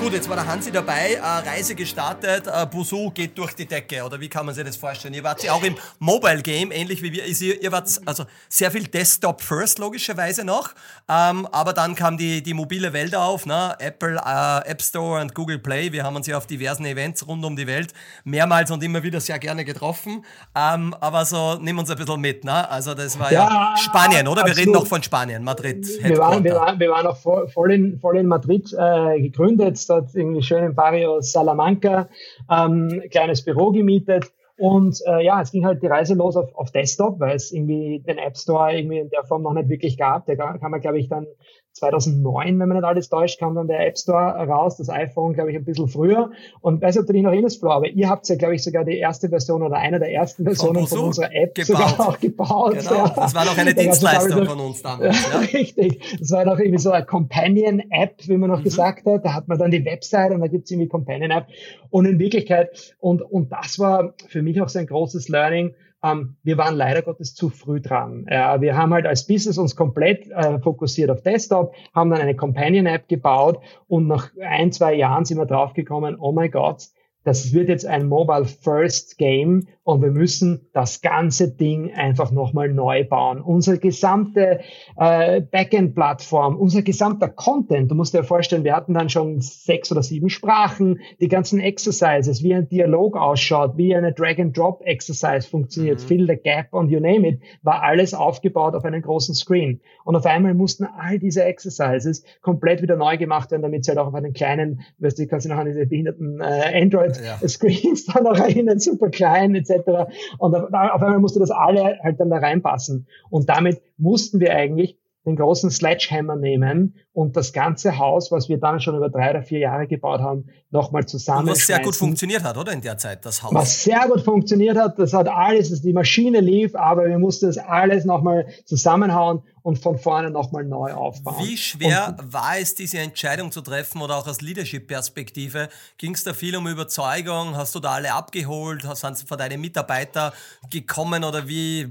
Gut, jetzt war der Hansi dabei, äh, Reise gestartet, äh, Busuu geht durch die Decke, oder wie kann man sich das vorstellen? Ihr wart ja auch im Mobile Game, ähnlich wie wir, ihr, ihr wart also sehr viel Desktop first, logischerweise noch, ähm, aber dann kam die, die mobile Welt auf, ne? Apple, äh, App Store und Google Play, wir haben uns ja auf diversen Events rund um die Welt mehrmals und immer wieder sehr gerne getroffen, ähm, aber so, nimm uns ein bisschen mit, ne? Also das war ja, ja Spanien, oder? Absolut. Wir reden noch von Spanien, Madrid. Wir waren, wir waren, wir waren auch voll in, voll in Madrid äh, gegründet, dort irgendwie schön im Barrio Salamanca, ähm, kleines Büro gemietet Und äh, ja, es ging halt die Reise los auf, auf Desktop, weil es irgendwie den App Store irgendwie in der Form noch nicht wirklich gab. Der kam ja, glaube ich, dann zweitausendneun, wenn man nicht alles täuscht, kam dann der App Store raus, das iPhone, glaube ich, ein bisschen früher. Und weiß nicht, ob du dich noch erinnerst, Flo, aber ihr habt ja, glaube ich, sogar die erste Version oder eine der ersten Versionen von, von unserer App gebaut. sogar auch gebaut. Genau, ja. Das war noch eine Dienstleistung von uns damals. Ja. Richtig, das war noch irgendwie so eine Companion-App, wie man noch mhm. gesagt hat. Da hat man dann die Webseite und da gibt's irgendwie Companion-App. Und in Wirklichkeit, und und das war für mich mich auch so ein großes Learning. Ähm, wir waren leider Gottes zu früh dran. Äh, wir haben halt als Business uns komplett äh, fokussiert auf Desktop, haben dann eine Companion-App gebaut und nach ein, zwei Jahren sind wir draufgekommen, oh mein Gott, das wird jetzt ein Mobile-First-Game und wir müssen das ganze Ding einfach nochmal neu bauen. Unsere gesamte äh, Backend-Plattform, unser gesamter Content, du musst dir vorstellen, wir hatten dann schon sechs oder sieben Sprachen, die ganzen Exercises, wie ein Dialog ausschaut, wie eine Drag-and-Drop-Exercise funktioniert, mhm. fill the gap und you name it, war alles aufgebaut auf einen großen Screen. Und auf einmal mussten all diese Exercises komplett wieder neu gemacht werden, damit sie halt auch auf einen kleinen, weißt du, kannst du noch an diese behinderten äh, Android Ja. Screens dann auch erinnern, super klein et cetera. Und auf, auf einmal musste das alle halt dann da reinpassen. Und damit mussten wir eigentlich den großen Sledgehammer nehmen und das ganze Haus, was wir dann schon über drei oder vier Jahre gebaut haben, nochmal zusammenschmeißen. Und was sehr gut funktioniert hat, oder, in der Zeit, das Haus? Was sehr gut funktioniert hat, das hat alles, die Maschine lief, aber wir mussten das alles nochmal zusammenhauen und von vorne nochmal neu aufbauen. Wie schwer und, war es, diese Entscheidung zu treffen oder auch aus Leadership-Perspektive? Ging es da viel um Überzeugung? Hast du da alle abgeholt? Sind von deinen Mitarbeitern gekommen oder wie...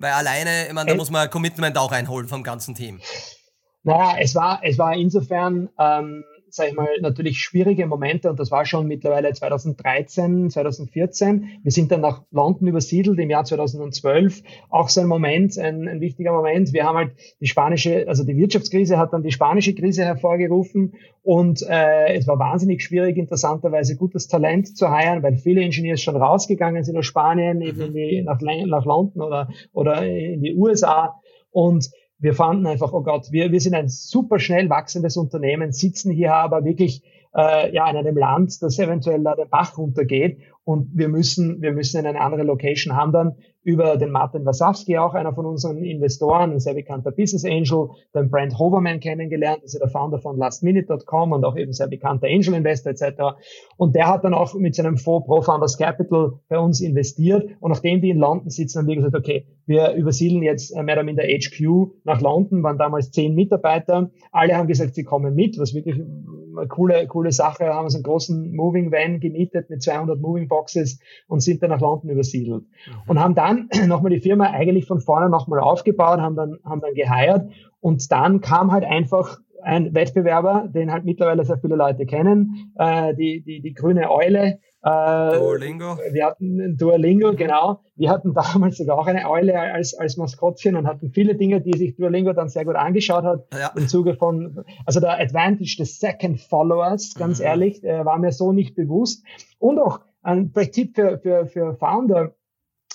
Weil alleine, ich meine, da muss man ein Commitment auch einholen vom ganzen Team. Naja, es war, es war insofern, ähm, sag ich mal, natürlich schwierige Momente und das war schon mittlerweile zweitausenddreizehn, zweitausendvierzehn. Wir sind dann nach London übersiedelt im Jahr zweitausendzwölf. Auch so ein Moment, ein, ein wichtiger Moment. Wir haben halt die spanische, also die Wirtschaftskrise hat dann die spanische Krise hervorgerufen und äh, es war wahnsinnig schwierig, interessanterweise gutes Talent zu heiren, weil viele Ingenieure schon rausgegangen sind aus Spanien, eben in nach, nach London oder, oder in die U S A und wir fanden einfach, oh Gott, wir, wir sind ein super schnell wachsendes Unternehmen, sitzen hier aber wirklich äh, ja in einem Land, das eventuell da den Bach runtergeht und wir müssen wir müssen in eine andere Location, haben dann über den Martin Warsawski, auch einer von unseren Investoren, ein sehr bekannter Business Angel, den Brent Hoverman kennengelernt, das ist ja der Founder von last minute dot com und auch eben sehr bekannter Angel Investor et cetera. Und der hat dann auch mit seinem Fonds ProFounders Capital bei uns investiert und nachdem die in London sitzen, haben wir gesagt, okay, wir übersiedeln jetzt mehr oder minder H Q nach London, waren damals zehn Mitarbeiter, alle haben gesagt, sie kommen mit, was wirklich eine coole, coole Sache, haben uns einen großen Moving Van gemietet mit zweihundert Moving Boxes und sind dann nach London übersiedelt und haben dann nochmal die Firma eigentlich von vorne nochmal aufgebaut, haben dann, haben dann geheiert und dann kam halt einfach ein Wettbewerber, den halt mittlerweile sehr viele Leute kennen, äh, die, die, die grüne Eule. Äh, Duolingo. Wir hatten Duolingo, genau. Wir hatten damals sogar auch eine Eule als, als Maskottchen und hatten viele Dinge, die sich Duolingo dann sehr gut angeschaut hat. Ja. Im Zuge von, also der Advantage des Second Followers, ganz mhm. ehrlich, äh, war mir so nicht bewusst. Und auch ein Tipp für, für, für Founder,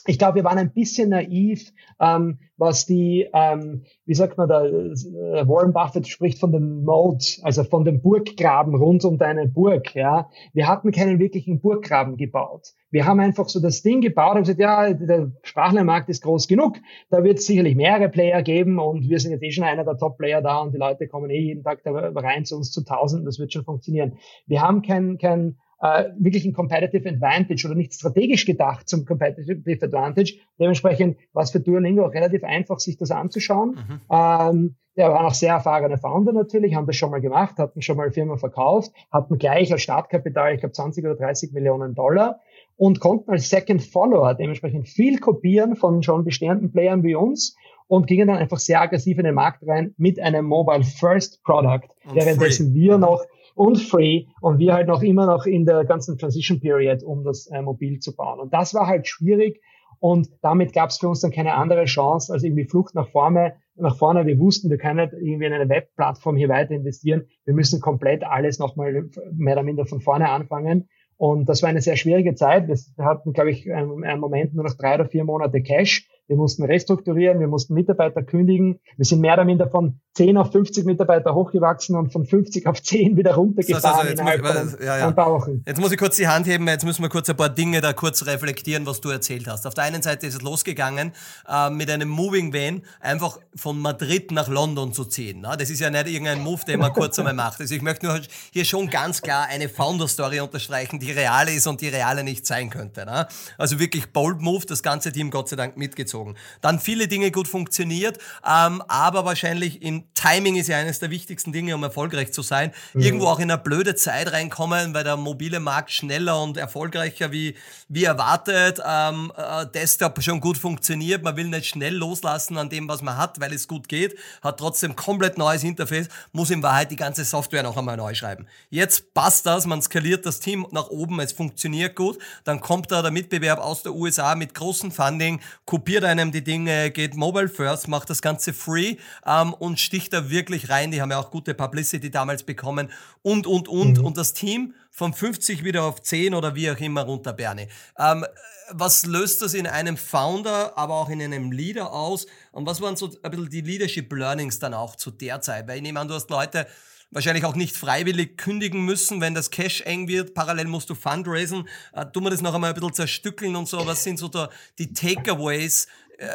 ich glaube, wir waren ein bisschen naiv, ähm, was die, ähm, wie sagt man da, Warren Buffett spricht von dem Moat, also von dem Burggraben rund um deine Burg. Ja, wir hatten keinen wirklichen Burggraben gebaut. Wir haben einfach so das Ding gebaut und gesagt, ja, der Sprachlernmarkt ist groß genug, da wird es sicherlich mehrere Player geben und wir sind jetzt eh schon einer der Top-Player da und die Leute kommen eh jeden Tag da rein zu uns zu Tausenden, das wird schon funktionieren. Wir haben kein, kein Äh, wirklich ein Competitive Advantage oder nicht strategisch gedacht zum Competitive Advantage. Dementsprechend war es für Duolingo auch relativ einfach, sich das anzuschauen. Mhm. Ähm, der war noch sehr erfahrene Founder natürlich, haben das schon mal gemacht, hatten schon mal Firmen verkauft, hatten gleich als Startkapital, ich glaube, zwanzig oder dreißig Millionen Dollar und konnten als Second Follower dementsprechend viel kopieren von schon bestehenden Playern wie uns und gingen dann einfach sehr aggressiv in den Markt rein mit einem Mobile First Product, und währenddessen free. wir noch und free und wir halt noch immer noch in der ganzen Transition Period, um das äh, mobil zu bauen. Und das war halt schwierig und damit gab es für uns dann keine andere Chance als irgendwie Flucht nach vorne. Nach vorne, wir wussten, wir können nicht irgendwie in eine Webplattform hier weiter investieren. Wir müssen komplett alles nochmal mehr oder minder von vorne anfangen. Und das war eine sehr schwierige Zeit. Wir hatten, glaube ich, einen Moment nur noch drei oder vier Monate Cash. wir mussten restrukturieren, wir mussten Mitarbeiter kündigen. Wir sind mehr oder minder von zehn auf fünfzig Mitarbeiter hochgewachsen und von fünfzig auf zehn wieder runtergefahren. So, so, so, jetzt, ja, ja. Jetzt muss ich kurz die Hand heben, jetzt müssen wir kurz ein paar Dinge da kurz reflektieren, was du erzählt hast. Auf der einen Seite ist es losgegangen, äh, mit einem Moving Van einfach von Madrid nach London zu ziehen. Ne? Das ist ja nicht irgendein Move, den man kurz einmal macht. Also ich möchte nur hier schon ganz klar eine Founder-Story unterstreichen, die real ist und die reale nicht sein könnte. Ne? Also wirklich bold Move, das ganze Team Gott sei Dank mitgezogen. Dann viele Dinge gut funktioniert, ähm, aber wahrscheinlich im Timing ist ja eines der wichtigsten Dinge, um erfolgreich zu sein. Mhm. Irgendwo auch in eine blöde Zeit reinkommen, weil der mobile Markt schneller und erfolgreicher wie, wie erwartet, ähm, äh, Desktop schon gut funktioniert, man will nicht schnell loslassen an dem, was man hat, weil es gut geht, hat trotzdem komplett neues Interface, muss in Wahrheit die ganze Software noch einmal neu schreiben. Jetzt passt das, man skaliert das Team nach oben, es funktioniert gut, dann kommt da der Mitbewerb aus der U S A mit großem Funding, kopiert einem die Dinge, geht mobile first, macht das Ganze free ähm, und sticht da wirklich rein, die haben ja auch gute Publicity damals bekommen und, und, und mhm. und das Team von fünfzig wieder auf zehn oder wie auch immer runter, Bernie. Ähm, was löst das in einem Founder, aber auch in einem Leader aus? Und was waren so ein bisschen die Leadership Learnings dann auch zu der Zeit? Weil ich nehme an, du hast Leute wahrscheinlich auch nicht freiwillig kündigen müssen, wenn das Cash eng wird. Parallel musst du fundraisen. Äh, tun wir das noch einmal ein bisschen zerstückeln und so. Was sind so da die Takeaways? Äh,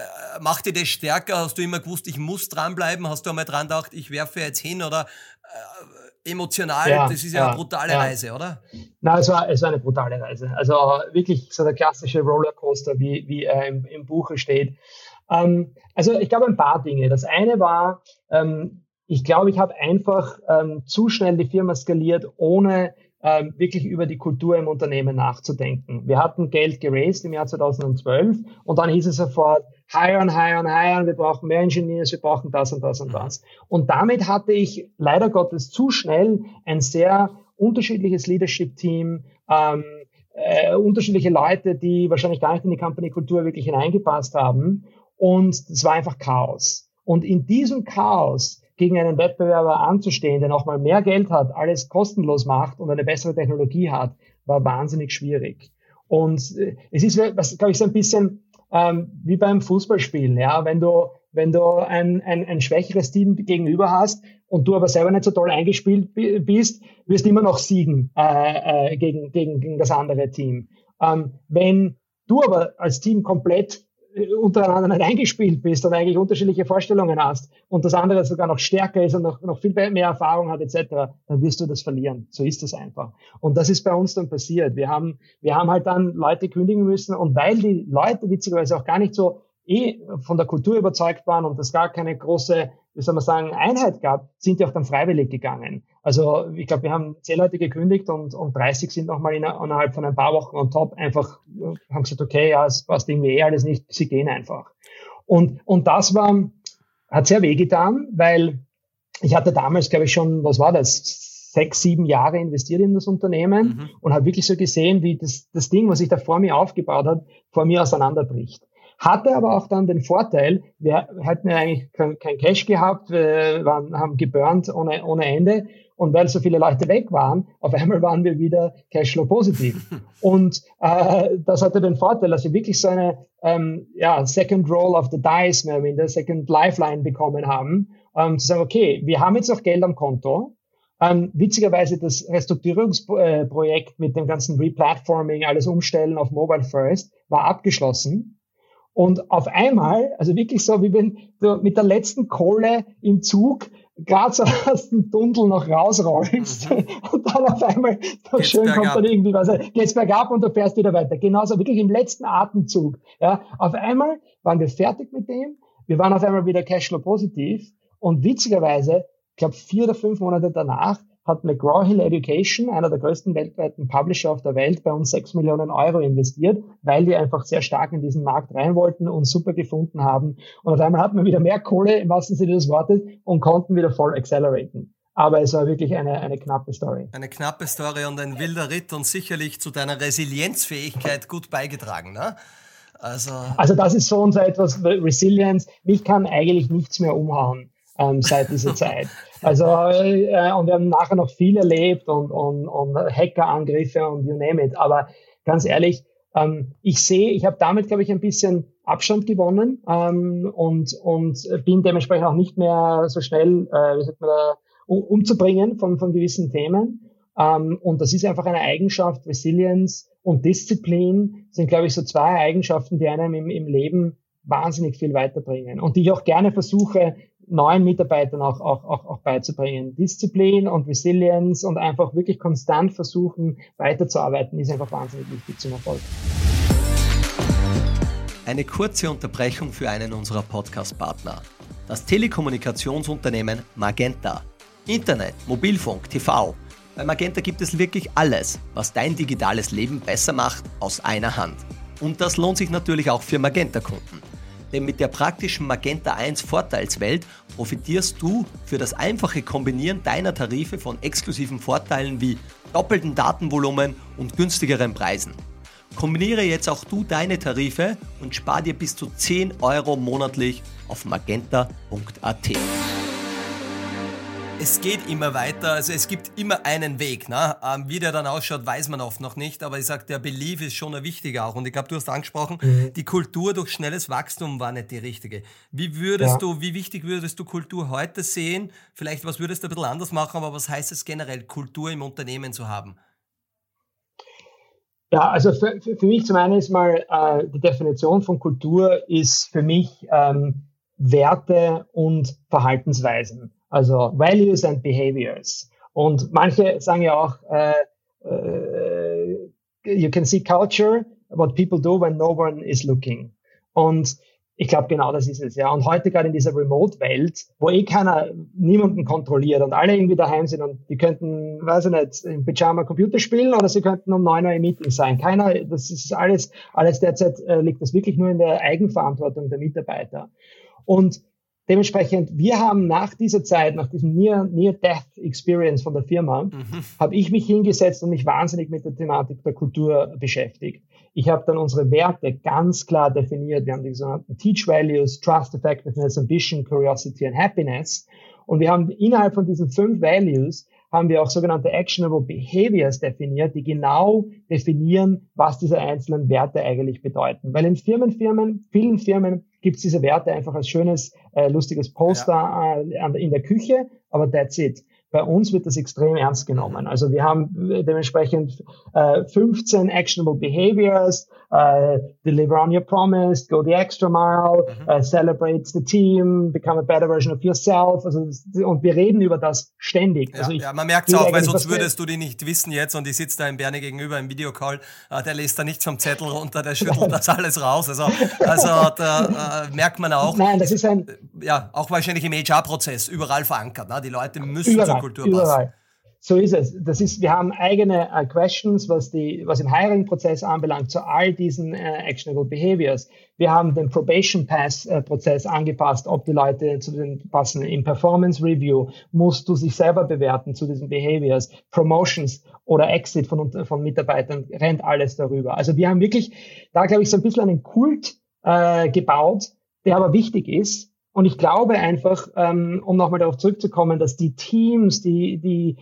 macht dir das stärker? Hast du immer gewusst, ich muss dranbleiben? Hast du einmal dran gedacht, ich werfe jetzt hin oder... Äh, Emotional, ja, das ist ja, ja eine brutale ja. Reise, oder? Nein, es war, es war eine brutale Reise. Also wirklich so der klassische Rollercoaster, wie, wie er im, im Buche steht. Ähm, also ich glaube ein paar Dinge. Das eine war, ähm, ich glaube, ich habe einfach ähm, zu schnell die Firma skaliert, ohne ähm, wirklich über die Kultur im Unternehmen nachzudenken. Wir hatten Geld geraced im Jahr zweitausendzwölf und dann hieß es sofort, hiren, hiren, hiren, wir brauchen mehr Engineers, wir brauchen das und das und das. Und damit hatte ich leider Gottes zu schnell ein sehr unterschiedliches Leadership-Team, ähm, äh, unterschiedliche Leute, die wahrscheinlich gar nicht in die Company-Kultur wirklich hineingepasst haben. Und es war einfach Chaos. Und in diesem Chaos gegen einen Wettbewerber anzustehen, der nochmal mehr Geld hat, alles kostenlos macht und eine bessere Technologie hat, war wahnsinnig schwierig. Und es ist, was, glaube ich, so ein bisschen... Ähm, wie beim Fußballspielen, ja, wenn du, wenn du ein, ein, ein schwächeres Team gegenüber hast und du aber selber nicht so toll eingespielt bist, wirst du immer noch siegen äh, äh, gegen, gegen, gegen das andere Team. Ähm, wenn du aber als Team komplett untereinander nicht eingespielt bist und eigentlich unterschiedliche Vorstellungen hast und das andere sogar noch stärker ist und noch, noch viel mehr Erfahrung hat et cetera, dann wirst du das verlieren. So ist das einfach. Und das ist bei uns dann passiert. Wir haben, wir haben halt dann Leute kündigen müssen und weil die Leute witzigerweise auch gar nicht so eh von der Kultur überzeugt waren und das gar keine große, wie soll man sagen, Einheit gab, sind die auch dann freiwillig gegangen. Also ich glaube, wir haben zehn Leute gekündigt und, und dreißig sind nochmal innerhalb von ein paar Wochen on top einfach, haben gesagt, okay, ja, es passt irgendwie eh alles nicht, sie gehen einfach. Und, und das war, hat sehr weh getan, weil ich hatte damals, glaube ich, schon, was war das, sechs, sieben Jahre investiert in das Unternehmen mhm. und habe wirklich so gesehen, wie das, das Ding, was ich da vor mir aufgebaut habe, vor mir auseinanderbricht. Hatte aber auch dann den Vorteil, wir hatten ja eigentlich kein, kein Cash gehabt, wir waren, haben geburnt ohne, ohne Ende und weil so viele Leute weg waren, auf einmal waren wir wieder Cashflow-positiv. Und äh, das hatte den Vorteil, dass wir wirklich so eine ähm, ja, Second Roll of the Dice, mehr oder weniger, Second Lifeline bekommen haben, ähm, zu sagen, okay, wir haben jetzt noch Geld am Konto. Ähm, witzigerweise das Restrukturierungsprojekt mit dem ganzen Replatforming, alles umstellen auf Mobile First, war abgeschlossen. Und auf einmal, also wirklich so, wie wenn du mit der letzten Kohle im Zug gerade so aus dem Tunnel noch rausrollst mhm. und dann auf einmal noch geht's schön kommt dann irgendwie was, geht's bergab und du fährst wieder weiter. Genauso wirklich im letzten Atemzug. Ja, auf einmal waren wir fertig mit dem, wir waren auf einmal wieder Cashflow positiv und witzigerweise, ich glaube vier oder fünf Monate danach, hat McGraw Hill Education, einer der größten weltweiten Publisher auf der Welt, bei uns sechs Millionen Euro investiert, weil wir einfach sehr stark in diesen Markt rein wollten und super gefunden haben. Und auf einmal hatten wir wieder mehr Kohle, im wahrsten Sinne des Wortes, und konnten wieder voll acceleraten. Aber es war wirklich eine, eine knappe Story. Eine knappe Story und ein wilder Ritt und sicherlich zu deiner Resilienzfähigkeit gut beigetragen, ne? Also, also das ist so und so etwas, Resilience. Mich kann eigentlich nichts mehr umhauen. Ähm, seit dieser Zeit. Also, äh, und wir haben nachher noch viel erlebt und, und, und Hackerangriffe und you name it. Aber ganz ehrlich, Ähm, ich sehe, ich habe damit, glaube ich, ein bisschen Abstand gewonnen ähm, und, und bin dementsprechend auch nicht mehr so schnell äh, wie sagt man da, um, umzubringen von, von gewissen Themen. Ähm, und das ist einfach eine Eigenschaft. Resilienz und Disziplin sind, glaube ich, so zwei Eigenschaften, die einem im, im Leben wahnsinnig viel weiterbringen und die ich auch gerne versuche, neuen Mitarbeitern auch, auch, auch, auch beizubringen. Disziplin und Resilienz und einfach wirklich konstant versuchen, weiterzuarbeiten, ist einfach wahnsinnig wichtig zum Erfolg. Eine kurze Unterbrechung für einen unserer Podcast-Partner. Das Telekommunikationsunternehmen Magenta. Internet, Mobilfunk, T V. Bei Magenta gibt es wirklich alles, was dein digitales Leben besser macht, aus einer Hand. Und das lohnt sich natürlich auch für Magenta-Kunden. Denn mit der praktischen Magenta eins Vorteilswelt profitierst du für das einfache Kombinieren deiner Tarife von exklusiven Vorteilen wie doppeltem Datenvolumen und günstigeren Preisen. Kombiniere jetzt auch du deine Tarife und spar dir bis zu zehn Euro monatlich auf magenta punkt a t. Es geht immer weiter, also es gibt immer einen Weg. Ne? Ähm, wie der dann ausschaut, weiß man oft noch nicht, aber ich sage, der Belief ist schon ein wichtiger auch. Und ich glaube, du hast angesprochen, mhm. die Kultur durch schnelles Wachstum war nicht die richtige. Wie würdest ja. du, wie wichtig würdest du Kultur heute sehen? Vielleicht, was würdest du ein bisschen anders machen, aber was heißt es generell, Kultur im Unternehmen zu haben? Ja, also für, für mich zum einen ist mal, äh, die Definition von Kultur ist für mich ähm, Werte und Verhaltensweisen. Also Values and Behaviors. Und manche sagen ja auch, uh, uh, you can see culture, what people do when no one is looking. Und ich glaube, genau das ist es. Ja. Und heute gerade in dieser Remote-Welt, wo eh keiner, niemanden kontrolliert und alle irgendwie daheim sind und die könnten, weiß ich nicht, im Pyjama Computer spielen oder sie könnten um neun Uhr im Meeting sein. Keiner, das ist alles, alles derzeit äh, liegt das wirklich nur in der Eigenverantwortung der Mitarbeiter. Und dementsprechend, wir haben nach dieser Zeit, nach diesem Near-Death-Experience von der Firma, mhm. habe ich mich hingesetzt und mich wahnsinnig mit der Thematik der Kultur beschäftigt. Ich habe dann unsere Werte ganz klar definiert. Wir haben die sogenannten Teach Values, Trust, Effectiveness, Ambition, Curiosity and Happiness. Und wir haben innerhalb von diesen fünf Values haben wir auch sogenannte Actionable Behaviors definiert, die genau definieren, was diese einzelnen Werte eigentlich bedeuten. Weil in Firmenfirmen, vielen Firmen gibt es diese Werte einfach als schönes, äh, lustiges Poster ja. äh, an, in der Küche, aber that's it. Bei uns wird das extrem ernst genommen. Also wir haben dementsprechend äh, fünfzehn Actionable Behaviors, äh, Deliver on your promise, go the extra mile, mhm. äh, celebrate the team, become a better version of yourself. Also, und wir reden über das ständig. Ja, also ich ja man merkt es auch, weil sonst würdest du die nicht wissen jetzt und ich sitze da im Bernie gegenüber im Videocall, äh, der lässt da nichts vom Zettel runter, der schüttelt das alles raus. Also, also da äh, merkt man auch, Nein, das ist ein, ja, auch wahrscheinlich im H R-Prozess überall verankert. Ne? Die Leute müssen überall. Überall. So ist es. Das ist, wir haben eigene uh, Questions, was die, was im Hiring-Prozess anbelangt, zu all diesen uh, Actionable Behaviors. Wir haben den Probation-Pass-Prozess angepasst, ob die Leute zu den passenden, im Performance-Review, musst du sich selber bewerten zu diesen Behaviors, Promotions oder Exit von, von Mitarbeitern, rennt alles darüber. Also wir haben wirklich, da glaube ich, so ein bisschen einen Kult äh, gebaut, der aber wichtig ist. Und ich glaube einfach, um nochmal darauf zurückzukommen, dass die Teams, die, die,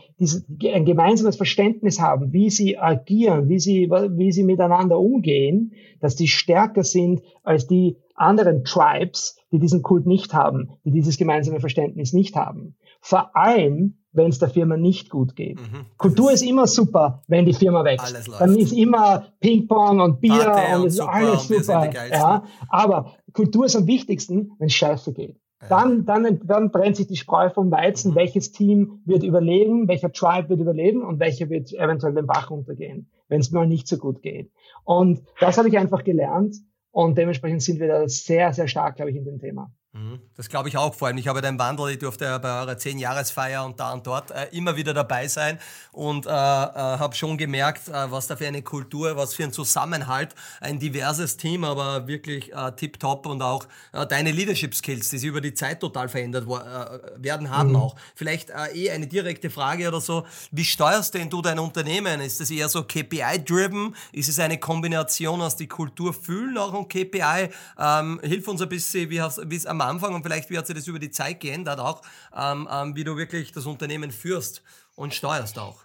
die ein gemeinsames Verständnis haben, wie sie agieren, wie sie, wie sie miteinander umgehen, dass die stärker sind als die anderen Tribes, die diesen Kult nicht haben, die dieses gemeinsame Verständnis nicht haben. Vor allem, wenn es der Firma nicht gut geht. Mhm. Kultur ist immer super, wenn die Firma wächst. Dann ist immer Ping-Pong und Bier Party und, und super, alles super. Ja, aber Kultur ist am wichtigsten, wenn es scheiße geht. Ja. Dann, dann, dann brennt sich die Spreu vom Weizen. Mhm. Welches Team wird überleben? Welcher Tribe wird überleben? Und welcher wird eventuell den Bach runtergehen, wenn es mal nicht so gut geht? Und das habe ich einfach gelernt. Und dementsprechend sind wir da sehr, sehr stark, glaube ich, in dem Thema. Das glaube ich auch vor allem. Ich habe den Wandel, ich durfte ja bei eurer zehn-Jahres-Feier und da und dort äh, immer wieder dabei sein und äh, äh, habe schon gemerkt, äh, was da für eine Kultur, was für ein Zusammenhalt, ein diverses Team, aber wirklich äh, tipptopp und auch äh, deine Leadership-Skills, die sich über die Zeit total verändert wo, äh, werden haben mhm. auch. Vielleicht äh, eh eine direkte Frage oder so, wie steuerst denn du dein Unternehmen? Ist das eher so K P I-driven? Ist es eine Kombination aus die Kultur fühlen auch und K P I? Ähm, hilf uns ein bisschen, wie es am Anfang und vielleicht wie hat sich das über die Zeit geändert auch, ähm, ähm, wie du wirklich das Unternehmen führst und steuerst auch.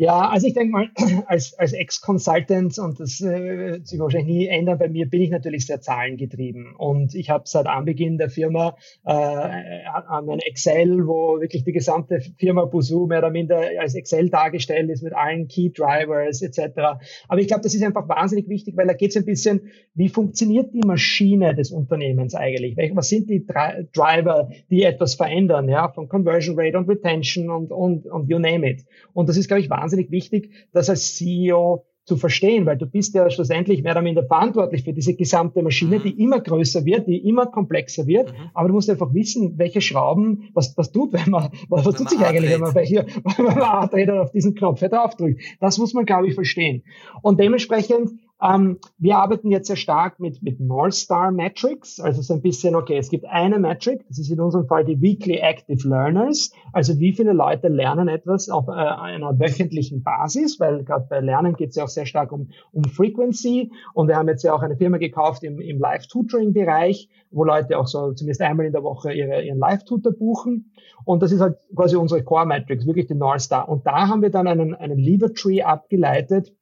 Ja, also ich denke mal, als, als Ex-Consultant, und das äh, wird sich wahrscheinlich nie ändern, bei mir bin ich natürlich sehr zahlengetrieben. Und ich habe seit Anbeginn der Firma äh, an einem Excel, wo wirklich die gesamte Firma busuu mehr oder minder als Excel dargestellt ist mit allen Key-Drivers et cetera. Aber ich glaube, das ist einfach wahnsinnig wichtig, weil da geht es ein bisschen, wie funktioniert die Maschine des Unternehmens eigentlich? Was sind die Dri- Driver, die etwas verändern, ja, von Conversion Rate und Retention und, und, und you name it. Und das ist, glaube ich, wahnsinnig wahnsinnig wichtig, das als C E O zu verstehen, weil du bist ja schlussendlich mehr oder minder verantwortlich für diese gesamte Maschine, mhm. die immer größer wird, die immer komplexer wird, mhm. aber du musst einfach wissen, welche Schrauben, was, was tut, wenn man, was, was wenn tut sich man eigentlich, wenn man, hier, wenn man A-Dreht und auf diesen Knopf draufdrückt. Das muss man, glaube ich, verstehen. Und dementsprechend, ähm, wir arbeiten jetzt sehr stark mit, mit North Star Metrics, also so ein bisschen, okay, es gibt eine Metric, das ist in unserem Fall die Weekly Active Learners, also wie viele Leute lernen etwas auf äh, einer wöchentlichen Basis, weil gerade bei Lernen geht es ja auch sehr sehr stark um, um Frequency, und wir haben jetzt ja auch eine Firma gekauft im, im Live-Tutoring-Bereich, wo Leute auch so zumindest einmal in der Woche ihre, ihren Live-Tutor buchen, und das ist halt quasi unsere Core-Matrix, wirklich die North Star, und da haben wir dann einen, einen Lever-Tree abgeleitet,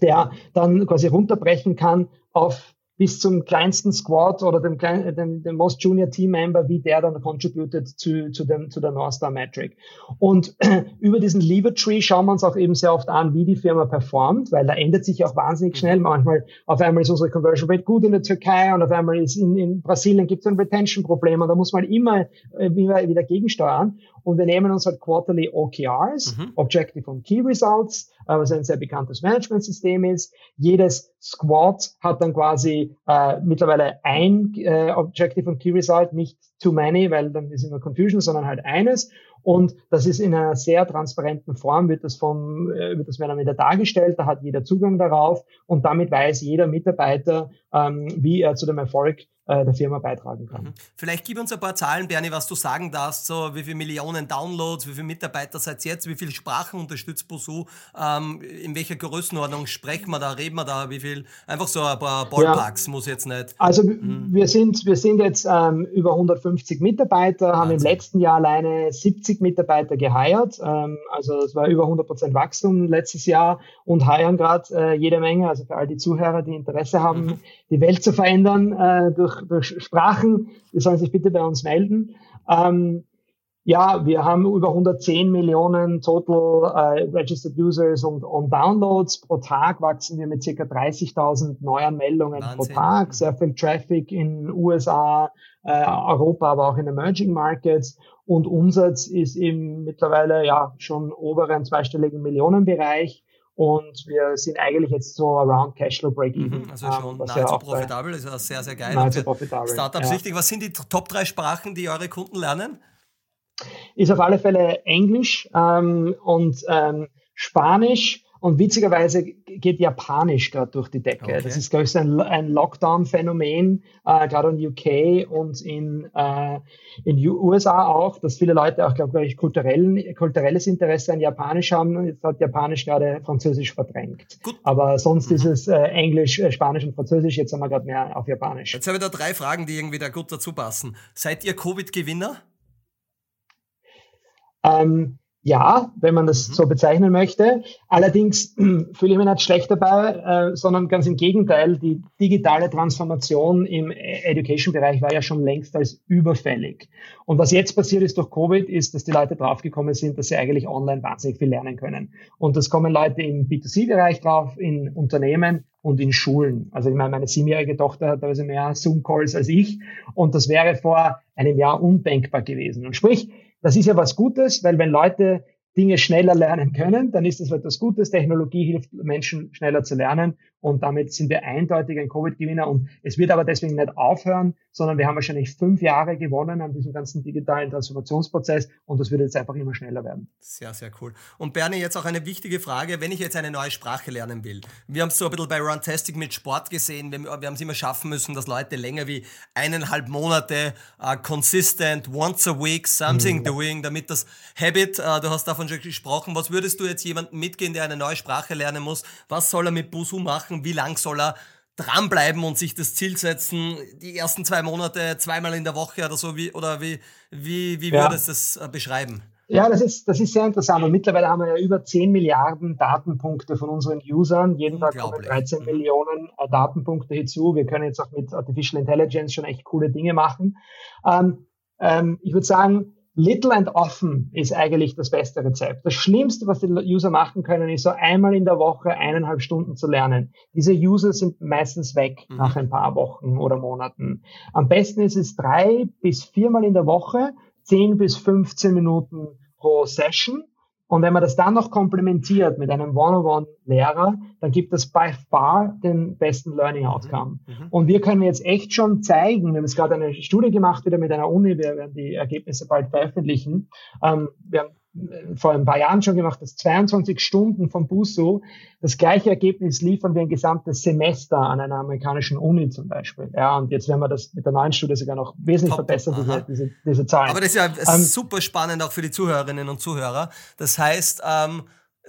der dann quasi runterbrechen kann auf bis zum kleinsten Squad oder dem, klein, dem, dem Most Junior Team Member, wie der dann contributed zu, zu, dem, zu der North Star Metric. Und über diesen Lever Tree schauen wir uns auch eben sehr oft an, wie die Firma performt, weil da ändert sich auch wahnsinnig schnell. Manchmal, auf einmal ist unsere Conversion Rate gut in der Türkei, und auf einmal ist in, in Brasilien gibt es ein Retention-Problem, und da muss man immer, immer wieder gegensteuern. Und wir nehmen uns halt quarterly O K Rs, mhm. Objective and Key Results, was ein sehr bekanntes Management-System ist. Jedes Squad hat dann quasi äh, mittlerweile ein äh, Objective and Key Result, nicht too many, weil dann ist immer Confusion, sondern halt eines. Und das ist in einer sehr transparenten Form, wird das vom, wird das mehr oder weniger dargestellt, da hat jeder Zugang darauf, und damit weiß jeder Mitarbeiter, ähm, wie er zu dem Erfolg äh, der Firma beitragen kann. Vielleicht gib uns ein paar Zahlen, Bernie, was du sagen darfst, so wie viele Millionen Downloads, wie viele Mitarbeiter seid ihr jetzt, wie viele Sprachen unterstützt busuu, ähm, in welcher Größenordnung sprechen wir da, reden wir da, wie viel, einfach so ein paar Ballparks, ja. Muss jetzt nicht. Also mhm. wir sind, wir sind jetzt ähm, über hundertfünfzig Mitarbeiter, haben also. Im letzten Jahr alleine siebzig Mitarbeiter geheiert, also es war über hundert Prozent Wachstum letztes Jahr, und heiern gerade jede Menge, also für all die Zuhörer, die Interesse haben, die Welt zu verändern durch, durch Sprachen, die sollen sich bitte bei uns melden. Ja, wir haben über hundertzehn Millionen total registered users und, und Downloads. Pro Tag wachsen wir mit ca. dreißigtausend Neuanmeldungen Wahnsinn. Pro Tag, sehr viel Traffic in U S A, Europa, aber auch in Emerging Markets. Und Umsatz ist eben mittlerweile ja schon oberen zweistelligen Millionenbereich, und wir sind eigentlich jetzt so around Cashflow Break-Even. Also schon ähm, nahezu profitabel, ist ja sehr, sehr geil. Nahezu profitabel, Startups ja. Wichtig. Was sind die Top drei Sprachen, die eure Kunden lernen? Ist auf alle Fälle Englisch ähm, und ähm, Spanisch. Und witzigerweise geht Japanisch gerade durch die Decke. Okay. Das ist, glaube ich, so ein, ein Lockdown-Phänomen, äh, gerade in U K und in, äh, in U S A auch, dass viele Leute auch, glaube ich, kulturell, kulturelles Interesse an Japanisch haben. Jetzt hat Japanisch gerade Französisch verdrängt. Gut. Aber sonst mhm. ist es äh, Englisch, äh, Spanisch und Französisch. Jetzt haben wir gerade mehr auf Japanisch. Jetzt habe ich da drei Fragen, die irgendwie da gut dazu passen. Seid ihr Covid-Gewinner? Ähm... Ja, wenn man das so bezeichnen möchte. Allerdings äh, fühle ich mich nicht schlecht dabei, äh, sondern ganz im Gegenteil. Die digitale Transformation im Education-Bereich war ja schon längst als überfällig. Und was jetzt passiert ist durch Covid, ist, dass die Leute draufgekommen sind, dass sie eigentlich online wahnsinnig viel lernen können. Und das kommen Leute im B zwei C-Bereich drauf, in Unternehmen und in Schulen. Also ich meine, meine siebenjährige Tochter hat teilweise mehr Zoom-Calls als ich. Und das wäre vor einem Jahr undenkbar gewesen. Und sprich, das ist ja was Gutes, weil wenn Leute Dinge schneller lernen können, dann ist das etwas Gutes. Technologie hilft Menschen schneller zu lernen, und damit sind wir eindeutig ein Covid-Gewinner, und es wird aber deswegen nicht aufhören, sondern wir haben wahrscheinlich fünf Jahre gewonnen an diesem ganzen digitalen Transformationsprozess, und das wird jetzt einfach immer schneller werden. Sehr, sehr cool. Und Bernie, jetzt auch eine wichtige Frage, wenn ich jetzt eine neue Sprache lernen will. Wir haben es so ein bisschen bei Runtastic mit Sport gesehen, wir, wir haben es immer schaffen müssen, dass Leute länger wie eineinhalb Monate uh, consistent, once a week, something mhm. doing, damit das Habit, uh, du hast davon schon gesprochen, was würdest du jetzt jemandem mitgeben, der eine neue Sprache lernen muss? Was soll er mit busuu machen? Wie lang soll er dranbleiben und sich das Ziel setzen? Die ersten zwei Monate, zweimal in der Woche oder so? Wie, oder wie, wie, wie würdest du ja. das beschreiben? Ja, das ist, das ist sehr interessant. Und mittlerweile haben wir ja über zehn Milliarden Datenpunkte von unseren Usern. Jeden Tag kommen dreizehn Millionen Datenpunkte hinzu. Wir können jetzt auch mit Artificial Intelligence schon echt coole Dinge machen. Ähm, ähm, ich würde sagen, little and often ist eigentlich das beste Rezept. Das Schlimmste, was die User machen können, ist so einmal in der Woche eineinhalb Stunden zu lernen. Diese User sind meistens weg mhm. nach ein paar Wochen oder Monaten. Am besten ist es drei bis viermal in der Woche, zehn bis fünfzehn Minuten pro Session. Und wenn man das dann noch komplementiert mit einem One-on-One-Lehrer, dann gibt das by far den besten Learning-Outcome. Mhm. Und wir können jetzt echt schon zeigen, wir haben jetzt gerade eine Studie gemacht, wieder mit einer Uni, wir werden die Ergebnisse bald veröffentlichen. Ähm, wir haben vor ein paar Jahren schon gemacht, dass zweiundzwanzig Stunden von busuu das gleiche Ergebnis liefern wie ein gesamtes Semester an einer amerikanischen Uni zum Beispiel. Ja, und jetzt werden wir das mit der neuen Studie sogar noch wesentlich Top. verbessern, diese, diese, diese Zahlen. Aber das ist ja ähm, super spannend auch für die Zuhörerinnen und Zuhörer. Das heißt, ähm,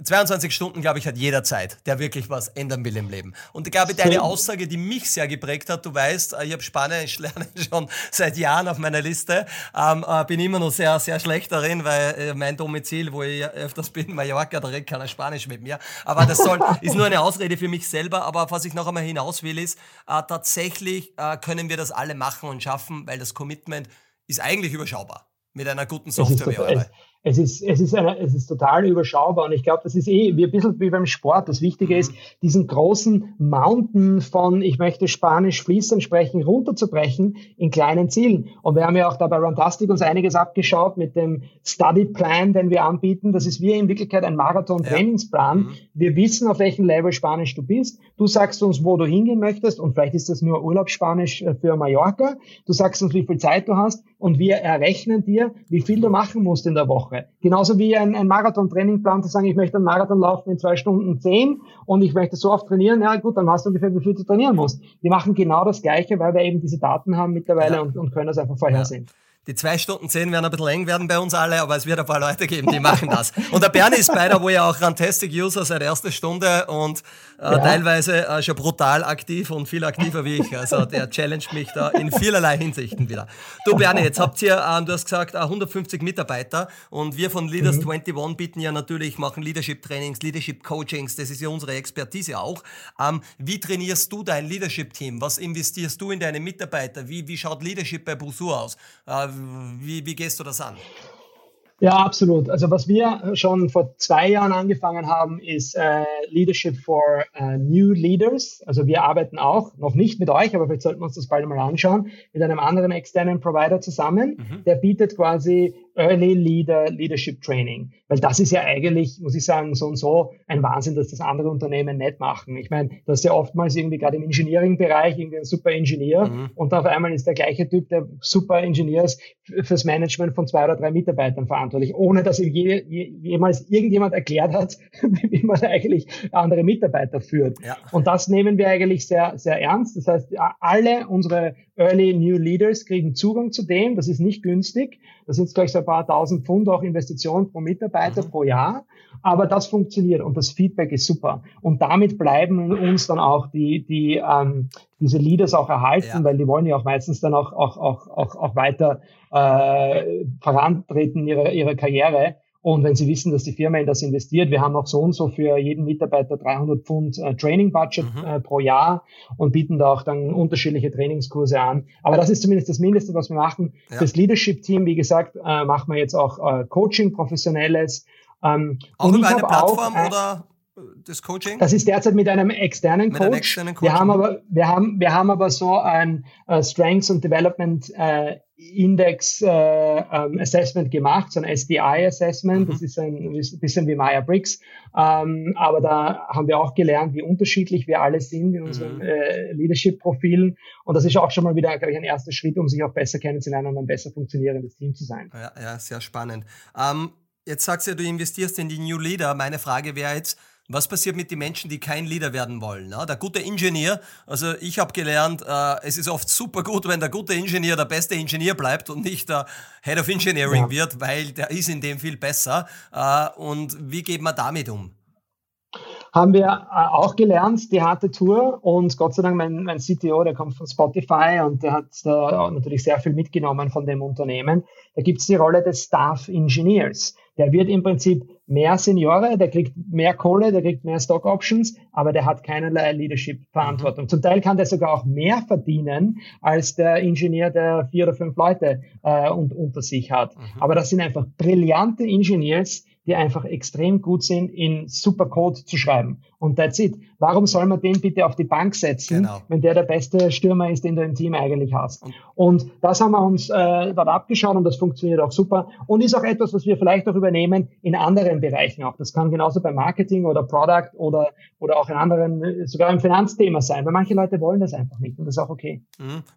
zweiundzwanzig Stunden, glaube ich, hat jeder Zeit, der wirklich was ändern will im Leben. Und ich glaube, deine Aussage, die mich sehr geprägt hat, du weißt, ich habe Spanisch lernen schon seit Jahren auf meiner Liste, ähm, bin immer noch sehr, sehr schlecht darin, weil mein Domizil, wo ich öfters bin, Mallorca, da redet keiner Spanisch mit mir. Aber das soll, ist nur eine Ausrede für mich selber. Aber was ich noch einmal hinaus will, ist, äh, tatsächlich äh, können wir das alle machen und schaffen, weil das Commitment ist eigentlich überschaubar mit einer guten Software wie eure. Es ist, es ist, eine, es ist total überschaubar und ich glaube, das ist eh wie ein bisschen wie beim Sport. Das Wichtige ist, diesen großen Mountain von ich möchte Spanisch fließend sprechen, runterzubrechen in kleinen Zielen. Und wir haben ja auch da bei Runtastic uns einiges abgeschaut mit dem Study Plan, den wir anbieten. Das ist wie in Wirklichkeit ein Marathon-Trainingsplan. Ja. Wir wissen, auf welchem Level Spanisch du bist. Du sagst uns, wo du hingehen möchtest und vielleicht ist das nur Urlaubsspanisch für Mallorca. Du sagst uns, wie viel Zeit du hast und wir errechnen dir, wie viel du machen musst in der Woche. Genauso wie ein, ein Marathon-Trainingplan zu sagen, ich möchte einen Marathon laufen in zwei Stunden zehn und ich möchte so oft trainieren, ja gut, dann weißt du ungefähr, wie viel du trainieren musst. Wir machen genau das Gleiche, weil wir eben diese Daten haben mittlerweile ja. und, und können das einfach vorhersehen. Ja. Die zwei Stunden zehn werden ein bisschen eng werden bei uns alle, aber es wird ein paar Leute geben, die machen das. Und der Bernie ist bei der W U ja auch Runtastic-User seit erster Stunde und äh, ja. teilweise äh, schon brutal aktiv und viel aktiver wie ich. Also der challenge mich da in vielerlei Hinsichten wieder. Du Bernie, jetzt habt ihr, äh, du hast gesagt, hundertfünfzig Mitarbeiter und wir von Leaders mhm. einundzwanzig bieten ja natürlich, machen Leadership-Trainings, Leadership-Coachings, das ist ja unsere Expertise auch. Ähm, wie trainierst du dein Leadership-Team? Was investierst du in deine Mitarbeiter? Wie, wie schaut Leadership bei busuu aus? Äh, Wie, wie gehst du das an? Ja, absolut. Also was wir schon vor zwei Jahren angefangen haben, ist äh, Leadership for äh, New Leaders. Also wir arbeiten auch, noch nicht mit euch, aber vielleicht sollten wir uns das bald mal anschauen, mit einem anderen externen Provider zusammen. Mhm. Der bietet quasi Early Leader Leadership Training. Weil das ist ja eigentlich, muss ich sagen, so und so ein Wahnsinn, dass das andere Unternehmen nicht machen. Ich meine, das ist ja oftmals irgendwie gerade im Engineering-Bereich irgendwie ein super Ingenieur mhm. und auf einmal ist der gleiche Typ, der super Ingenieur ist, fürs Management von zwei oder drei Mitarbeitern verantwortlich, ohne dass ihm je, je, jemals irgendjemand erklärt hat, wie man eigentlich andere Mitarbeiter führt. Ja. Und das nehmen wir eigentlich sehr, sehr ernst. Das heißt, alle unsere Early New Leaders kriegen Zugang zu dem. Das ist nicht günstig. Das sind gleich so ein paar tausend Pfund auch Investitionen pro Mitarbeiter mhm. pro Jahr. Aber das funktioniert und das Feedback ist super. Und damit bleiben uns dann auch die, die, ähm, diese Leaders auch erhalten, ja. weil die wollen ja auch meistens dann auch, auch, auch, auch, auch weiter, äh, vorantreten in ihrer, ihrer Karriere. Und wenn Sie wissen, dass die Firma in das investiert, wir haben auch so und so für jeden Mitarbeiter dreihundert Pfund äh, Training-Budget mhm. äh, pro Jahr und bieten da auch dann unterschiedliche Trainingskurse an. Aber das ist zumindest das Mindeste, was wir machen. Ja. Das Leadership-Team, wie gesagt, äh, machen wir jetzt auch äh, Coaching, professionelles. Ähm, auch über eine Plattform auch, äh, oder das Coaching? Das ist derzeit mit einem externen mit Coach. Einem externen Coach. Wir haben aber, wir haben, wir haben aber so ein uh, Strengths and Development äh, Index äh, ähm, Assessment gemacht, so ein S D I-Assessment, mhm. das ist ein bisschen wie Myers-Briggs, ähm, aber da haben wir auch gelernt, wie unterschiedlich wir alle sind in unseren mhm. äh, Leadership-Profilen und das ist auch schon mal wieder, glaube ich, ein erster Schritt, um sich auch besser kennenzulernen und ein besser funktionierendes Team zu sein. Ja, ja, sehr spannend. Ähm, jetzt sagst du ja, du investierst in die New Leader. Meine Frage wäre jetzt, was passiert mit den Menschen, die kein Leader werden wollen? Ne? Der gute Ingenieur, also ich habe gelernt, äh, es ist oft super gut, wenn der gute Ingenieur der beste Ingenieur bleibt und nicht der Head of Engineering ja. wird, weil der ist in dem viel besser. Äh, und wie geht man damit um? haben wir auch gelernt, die harte Tour. Und Gott sei Dank, mein, mein C T O, der kommt von Spotify und der hat da natürlich sehr viel mitgenommen von dem Unternehmen. Da gibt es die Rolle des Staff Engineers. Der wird im Prinzip mehr Seniore, der kriegt mehr Kohle, der kriegt mehr Stock Options, aber der hat keinerlei Leadership-Verantwortung. Zum Teil kann der sogar auch mehr verdienen als der Ingenieur, der vier oder fünf Leute äh, und, unter sich hat. Mhm. Aber das sind einfach brillante Engineers, die einfach extrem gut sind, in super Code zu schreiben. Und that's it. Warum soll man den bitte auf die Bank setzen, genau, wenn der der beste Stürmer ist, den du im Team eigentlich hast? Und das haben wir uns äh, dort abgeschaut und das funktioniert auch super und ist auch etwas, was wir vielleicht auch übernehmen in anderen Bereichen auch. Das kann genauso bei Marketing oder Product oder, oder auch in anderen, sogar im Finanzthema sein, weil manche Leute wollen das einfach nicht und das ist auch okay.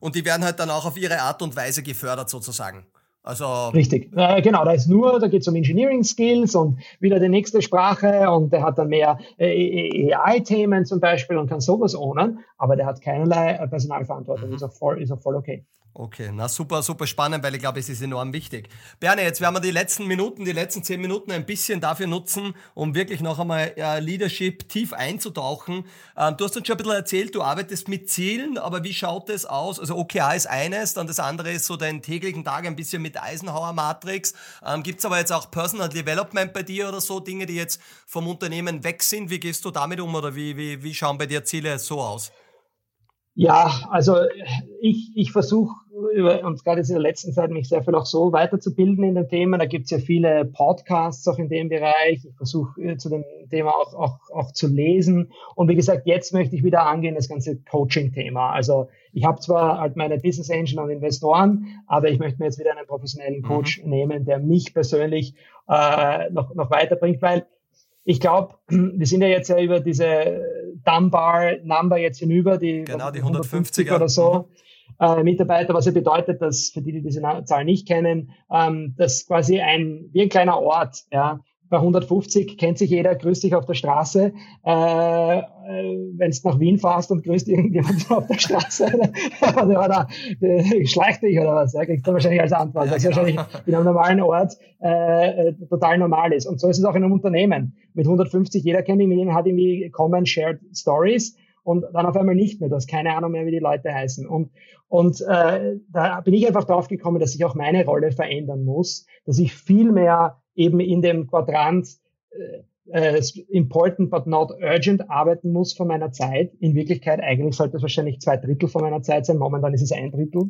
Und die werden halt dann auch auf ihre Art und Weise gefördert sozusagen. Also richtig, äh, genau, da ist nur, da geht es um Engineering Skills und wieder die nächste Sprache und der hat dann mehr äh, A I-Themen zum Beispiel und kann sowas ownen, aber der hat keinerlei Personalverantwortung, mhm. ist, auch voll, ist auch voll okay. Okay, na super, super spannend, weil ich glaube, es ist enorm wichtig. Bernie, jetzt werden wir die letzten Minuten, die letzten zehn Minuten ein bisschen dafür nutzen, um wirklich noch einmal äh, Leadership tief einzutauchen. Ähm, du hast uns schon ein bisschen erzählt, du arbeitest mit Zielen, aber wie schaut das aus? Also O K R ist eines, dann das andere ist so deinen täglichen Tag ein bisschen mit Eisenhower-Matrix. Ähm, Gibt es aber jetzt auch Personal Development bei dir oder so, Dinge, die jetzt vom Unternehmen weg sind? Wie gehst du damit um oder wie, wie, wie schauen bei dir Ziele so aus? Ja, also ich, ich versuche, und gerade jetzt in der letzten Zeit, mich sehr viel auch so weiterzubilden in dem Thema. Da gibt es ja viele Podcasts auch in dem Bereich. Ich versuche zu dem Thema auch, auch, auch zu lesen. Und wie gesagt, jetzt möchte ich wieder angehen, das ganze Coaching-Thema. Also ich habe zwar halt meine Business Angel und Investoren, aber ich möchte mir jetzt wieder einen professionellen Coach mhm. nehmen, der mich persönlich äh, noch, noch weiterbringt, weil ich glaube, wir sind ja jetzt ja über diese Dunbar-Number jetzt hinüber, die, genau, die hundertfünfziger oder so äh, Mitarbeiter, was ja bedeutet, dass für die, die diese Zahl nicht kennen, ähm, dass quasi ein, wie ein kleiner Ort, ja, bei hundertfünfzig kennt sich jeder, grüßt dich auf der Straße, äh, wenn du nach Wien fährst und grüßt irgendjemand auf der Straße oder, oder äh, schleicht dich oder was, ja, kriegst du wahrscheinlich als Antwort, ja, was genau. wahrscheinlich in einem normalen Ort äh, total normal ist. Und so ist es auch in einem Unternehmen. Mit hundertfünfzig, jeder kennt ihn, mit ihm hat irgendwie Common Shared Stories und dann auf einmal nicht mehr, du hast keine Ahnung mehr, wie die Leute heißen. Und, und äh, da bin ich einfach drauf gekommen, dass ich auch meine Rolle verändern muss, dass ich viel mehr eben in dem Quadrant äh, äh, important but not urgent arbeiten muss von meiner Zeit. In Wirklichkeit eigentlich sollte es wahrscheinlich zwei Drittel von meiner Zeit sein, momentan ist es ein Drittel.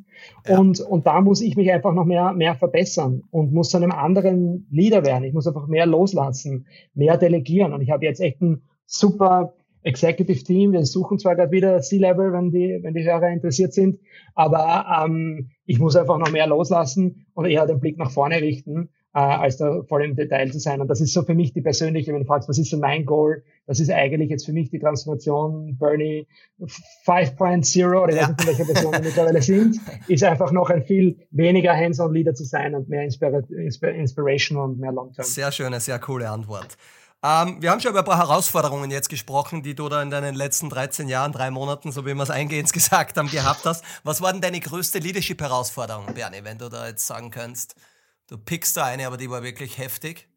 Ja. Und, und da muss ich mich einfach noch mehr, mehr verbessern und muss zu einem anderen Leader werden. Ich muss einfach mehr loslassen, mehr delegieren. Und ich habe jetzt echt ein super Executive Team. Wir suchen zwar gerade wieder C-Level, wenn die, wenn die Hörer interessiert sind, aber ähm, ich muss einfach noch mehr loslassen und eher den Blick nach vorne richten, Äh, als da voll im Detail zu sein. Und das ist so für mich die persönliche, wenn du fragst, was ist so mein Goal? Das ist eigentlich jetzt für mich die Transformation Bernie five point oh, oder ich weiß nicht, in welcher Version wir mittlerweile sind, ist einfach noch ein viel weniger Hands-on Leader zu sein und mehr Inspir- Inspir- Inspiration und mehr Long-Term. Sehr schöne, sehr coole Antwort. Ähm, wir haben schon über ein paar Herausforderungen jetzt gesprochen, die du da in deinen letzten dreizehn Jahren, drei Monaten, so wie wir es eingehend gesagt haben, gehabt hast. Was war denn deine größte Leadership-Herausforderung, Bernie, wenn du da jetzt sagen könntest? Du pickst da eine, aber die war wirklich heftig.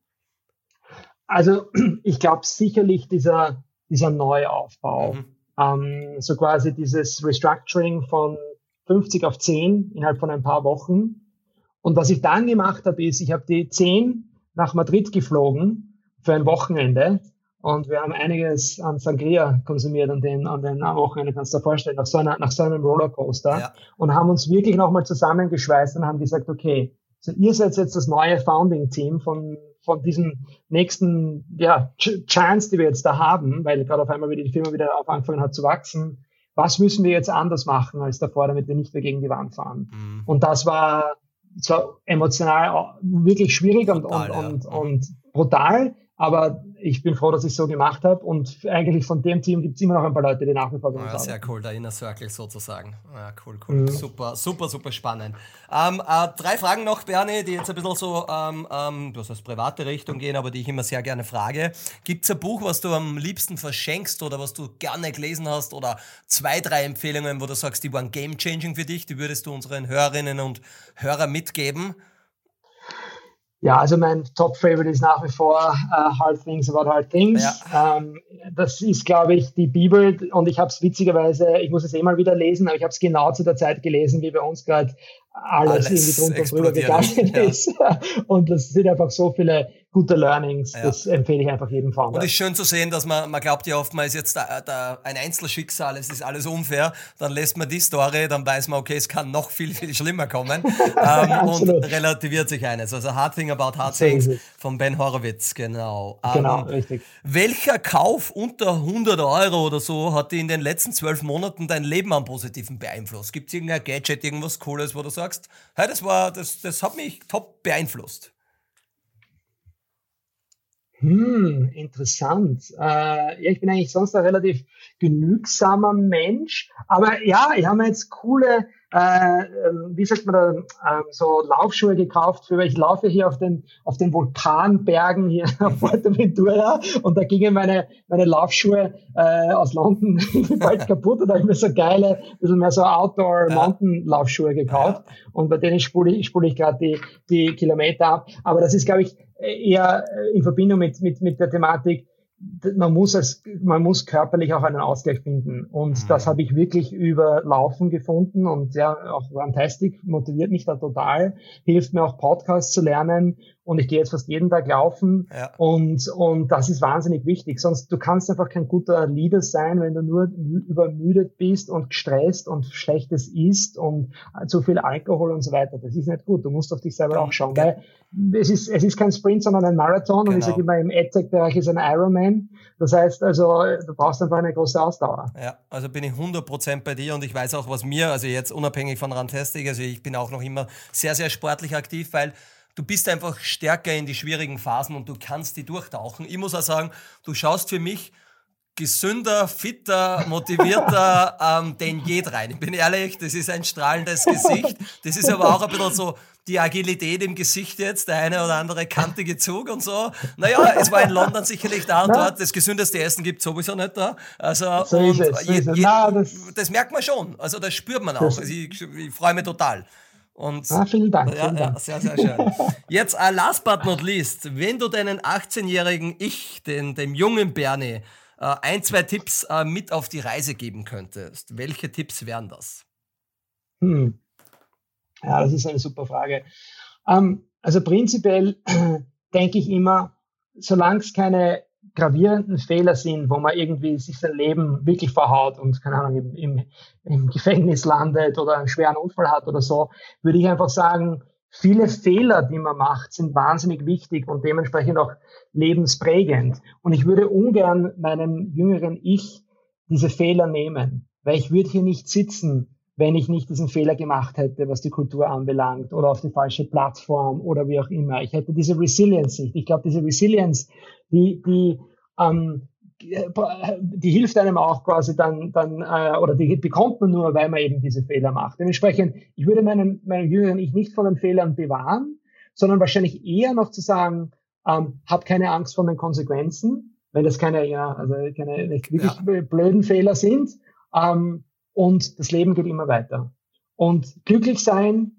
Also ich glaube sicherlich dieser, dieser Neuaufbau. Mhm. Ähm, so quasi dieses Restructuring von fünfzig auf zehn innerhalb von ein paar Wochen. Und was ich dann gemacht habe, ist, ich habe die zehn nach Madrid geflogen für ein Wochenende. Und wir haben einiges an Sangria konsumiert an den, an den Wochenende, kannst du dir vorstellen, nach so, einer, nach so einem Rollercoaster. Ja. Und haben uns wirklich nochmal zusammengeschweißt und haben gesagt, okay, so, ihr seid jetzt das neue Founding-Team von, von diesem nächsten, ja, Ch- Chance, die wir jetzt da haben, weil gerade auf einmal wieder die Firma wieder auf angefangen hat zu wachsen. Was müssen wir jetzt anders machen als davor, damit wir nicht mehr gegen die Wand fahren? Mhm. Und das war, das war emotional wirklich schwierig und, brutal, und, ja. und, und brutal. Aber ich bin froh, dass ich es so gemacht habe. Und eigentlich von dem Team gibt es immer noch ein paar Leute, die nach wie vor bei uns arbeiten. Sehr cool, der Inner Circle sozusagen. Ja, cool, cool. Mhm. Super, super, super spannend. Ähm, äh, drei Fragen noch, Bernie, die jetzt ein bisschen so ähm, ähm, du hast aus private Richtung gehen, aber die ich immer sehr gerne frage. Gibt es ein Buch, was du am liebsten verschenkst oder was du gerne gelesen hast oder zwei, drei Empfehlungen, wo du sagst, die waren game-changing für dich, die würdest du unseren Hörerinnen und Hörern mitgeben? Ja, also mein Top-Favorite ist nach wie vor uh, Hard Things About Hard Things. Ja. Ähm, das ist, glaube ich, die Bibel, und ich habe es witzigerweise, ich muss es eh mal wieder lesen, aber ich habe es genau zu der Zeit gelesen, wie bei uns gerade alles, alles irgendwie drunter und drüber gegangen ja. ist. Und das sind einfach so viele gute Learnings, ja. das empfehle ich einfach jedem Founder. Und es ist schön zu sehen, dass man, man glaubt ja oft, man ist jetzt da, da ein Einzelschicksal, es ist alles unfair, dann lässt man die Story, dann weiß man, okay, es kann noch viel, viel schlimmer kommen ähm, und relativiert sich eines. Also Hard Thing About Hard Things von Ben Horowitz, genau. Genau, ähm, richtig. Welcher Kauf unter hundert Euro oder so hat dir in den letzten zwölf Monaten dein Leben am Positiven beeinflusst? Gibt es irgendein Gadget, irgendwas Cooles, wo du sagst, hey, das, war, das, das hat mich top beeinflusst? Hm, interessant. Äh, ja, ich bin eigentlich sonst ein relativ genügsamer Mensch, aber ja, ich habe mir jetzt coole, äh, wie sagt man da, äh, so Laufschuhe gekauft, für, weil ich laufe hier auf den auf den Vulkanbergen hier auf Fuerteventura und da gingen meine meine Laufschuhe äh, aus London bald kaputt und da habe ich mir so geile, bisschen mehr so Outdoor-Mountain-Laufschuhe gekauft und bei denen spule ich, spule ich gerade die die Kilometer ab, aber das ist, glaube ich, eher in Verbindung mit, mit, mit der Thematik, man muss, als, man muss körperlich auch einen Ausgleich finden. Und mhm. das habe ich wirklich über Laufen gefunden. Und ja, auch Runtastic motiviert mich da total, hilft mir auch Podcasts zu lernen. Und ich gehe jetzt fast jeden Tag laufen. Ja. Und, und das ist wahnsinnig wichtig. Sonst, du kannst einfach kein guter Leader sein, wenn du nur mü- übermüdet bist und gestresst und Schlechtes isst und zu viel Alkohol und so weiter. Das ist nicht gut. Du musst auf dich selber ja. auch schauen. Ja. Weil es ist, es ist kein Sprint, sondern ein Marathon. Genau. Und ich sage immer, im EdTech-Bereich ist ein Ironman. Das heißt, also, du brauchst einfach eine große Ausdauer. Ja, also bin ich hundert Prozent bei dir. Und ich weiß auch, was mir, also jetzt unabhängig von Runtastic, also ich bin auch noch immer sehr, sehr sportlich aktiv, weil du bist einfach stärker in die schwierigen Phasen und du kannst die durchtauchen. Ich muss auch sagen, du schaust für mich gesünder, fitter, motivierter ähm, denn je rein. Ich bin ehrlich, das ist ein strahlendes Gesicht. Das ist aber auch ein bisschen so die Agilität im Gesicht jetzt, der eine oder andere kantige Zug und so. Naja, es war in London sicherlich da und dort. Das gesündeste Essen gibt es sowieso nicht da. Also, so und es, so je, je, Nein, das, das merkt man schon. Also das spürt man auch. Also, ich, ich freue mich total. Und ah, vielen Dank. Ja, vielen Dank. Ja, sehr, sehr schön. Jetzt, uh, last but not least, wenn du deinen achtzehnjährigen Ich, den, dem jungen Bernie, uh, ein, zwei Tipps uh, mit auf die Reise geben könntest, welche Tipps wären das? Hm. Ja, das ist eine super Frage. Um, also prinzipiell denke ich immer, solange es keine gravierenden Fehler sind, wo man irgendwie sich sein Leben wirklich verhaut und, keine Ahnung, im, im, im Gefängnis landet oder einen schweren Unfall hat oder so, würde ich einfach sagen, viele Fehler, die man macht, sind wahnsinnig wichtig und dementsprechend auch lebensprägend. Und ich würde ungern meinem jüngeren Ich diese Fehler nehmen, weil ich würde hier nicht sitzen, wenn ich nicht diesen Fehler gemacht hätte, was die Kultur anbelangt oder auf die falsche Plattform oder wie auch immer. Ich hätte diese Resilience nicht. Ich glaube, diese Resilience, die, die, ähm, die hilft einem auch quasi dann, dann äh, oder die bekommt man nur, weil man eben diese Fehler macht. Dementsprechend, ich würde meinen, meinen Jüngeren ich nicht von den Fehlern bewahren, sondern wahrscheinlich eher noch zu sagen, ähm, hab keine Angst vor den Konsequenzen, wenn das keine, ja, also keine nicht wirklich ja. blöden Fehler sind, ähm, und das Leben geht immer weiter. Und glücklich sein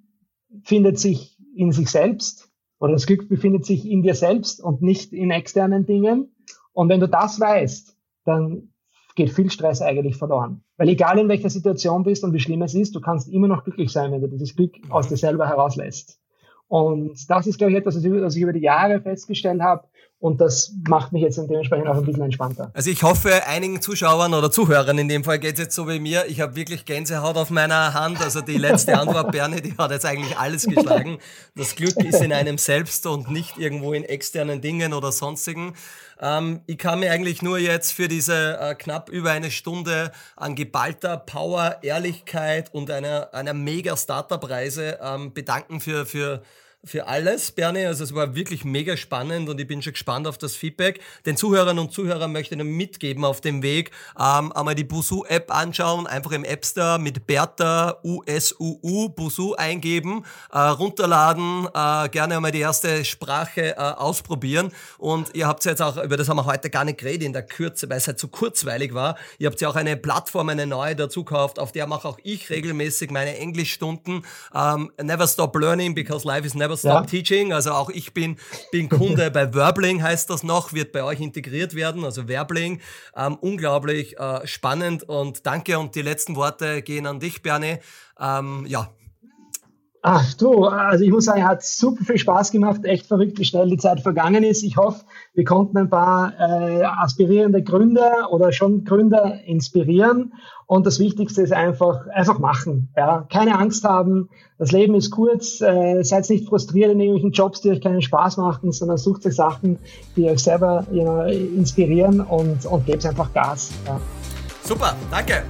findet sich in sich selbst oder das Glück befindet sich in dir selbst und nicht in externen Dingen. Und wenn du das weißt, dann geht viel Stress eigentlich verloren. Weil egal in welcher Situation bist und wie schlimm es ist, du kannst immer noch glücklich sein, wenn du dieses Glück aus dir selber herauslässt. Und das ist, glaube ich, etwas, was ich über die Jahre festgestellt habe. Und das macht mich jetzt dementsprechend auch ein bisschen entspannter. Also ich hoffe, einigen Zuschauern oder Zuhörern in dem Fall geht es jetzt so wie mir. Ich habe wirklich Gänsehaut auf meiner Hand. Also die letzte Antwort, Bernie, die hat jetzt eigentlich alles geschlagen. Das Glück ist in einem selbst und nicht irgendwo in externen Dingen oder sonstigen. Ähm, ich kann mir eigentlich nur jetzt für diese äh, knapp über eine Stunde an geballter Power, Ehrlichkeit und einer, einer mega Startup-Reise ähm, bedanken für für für alles, Bernie. Also es war wirklich mega spannend und ich bin schon gespannt auf das Feedback. Den Zuhörern und Zuhörern möchte ich nur mitgeben auf dem Weg. Ähm, einmal die Busuu-App anschauen, einfach im App Store mit Bertha U S U U Busuu eingeben, äh, runterladen, äh, gerne einmal die erste Sprache äh, ausprobieren. Und ihr habt ja jetzt auch, über das haben wir heute gar nicht geredet in der Kürze, weil es halt so kurzweilig war. Ihr habt ja auch eine Plattform, eine neue dazu gekauft, auf der mache auch ich regelmäßig meine Englischstunden. Ähm, never stop learning because life is never Never Stop ja. Teaching. Also auch ich bin, bin Kunde bei Verbling, heißt das noch, wird bei euch integriert werden. Also Verbling, ähm, unglaublich äh, spannend und danke. Und die letzten Worte gehen an dich, Bernie. Ähm, ja. Ach du, also ich muss sagen, hat super viel Spaß gemacht, echt verrückt, wie schnell die Zeit vergangen ist. Ich hoffe, wir konnten ein paar äh, aspirierende Gründer oder schon Gründer inspirieren. Und das Wichtigste ist einfach, einfach machen. Ja, keine Angst haben. Das Leben ist kurz. Äh, seid nicht frustriert in irgendwelchen Jobs, die euch keinen Spaß machen, sondern sucht euch Sachen, die euch selber you know, inspirieren und, und gebt einfach Gas. Ja. Super, danke.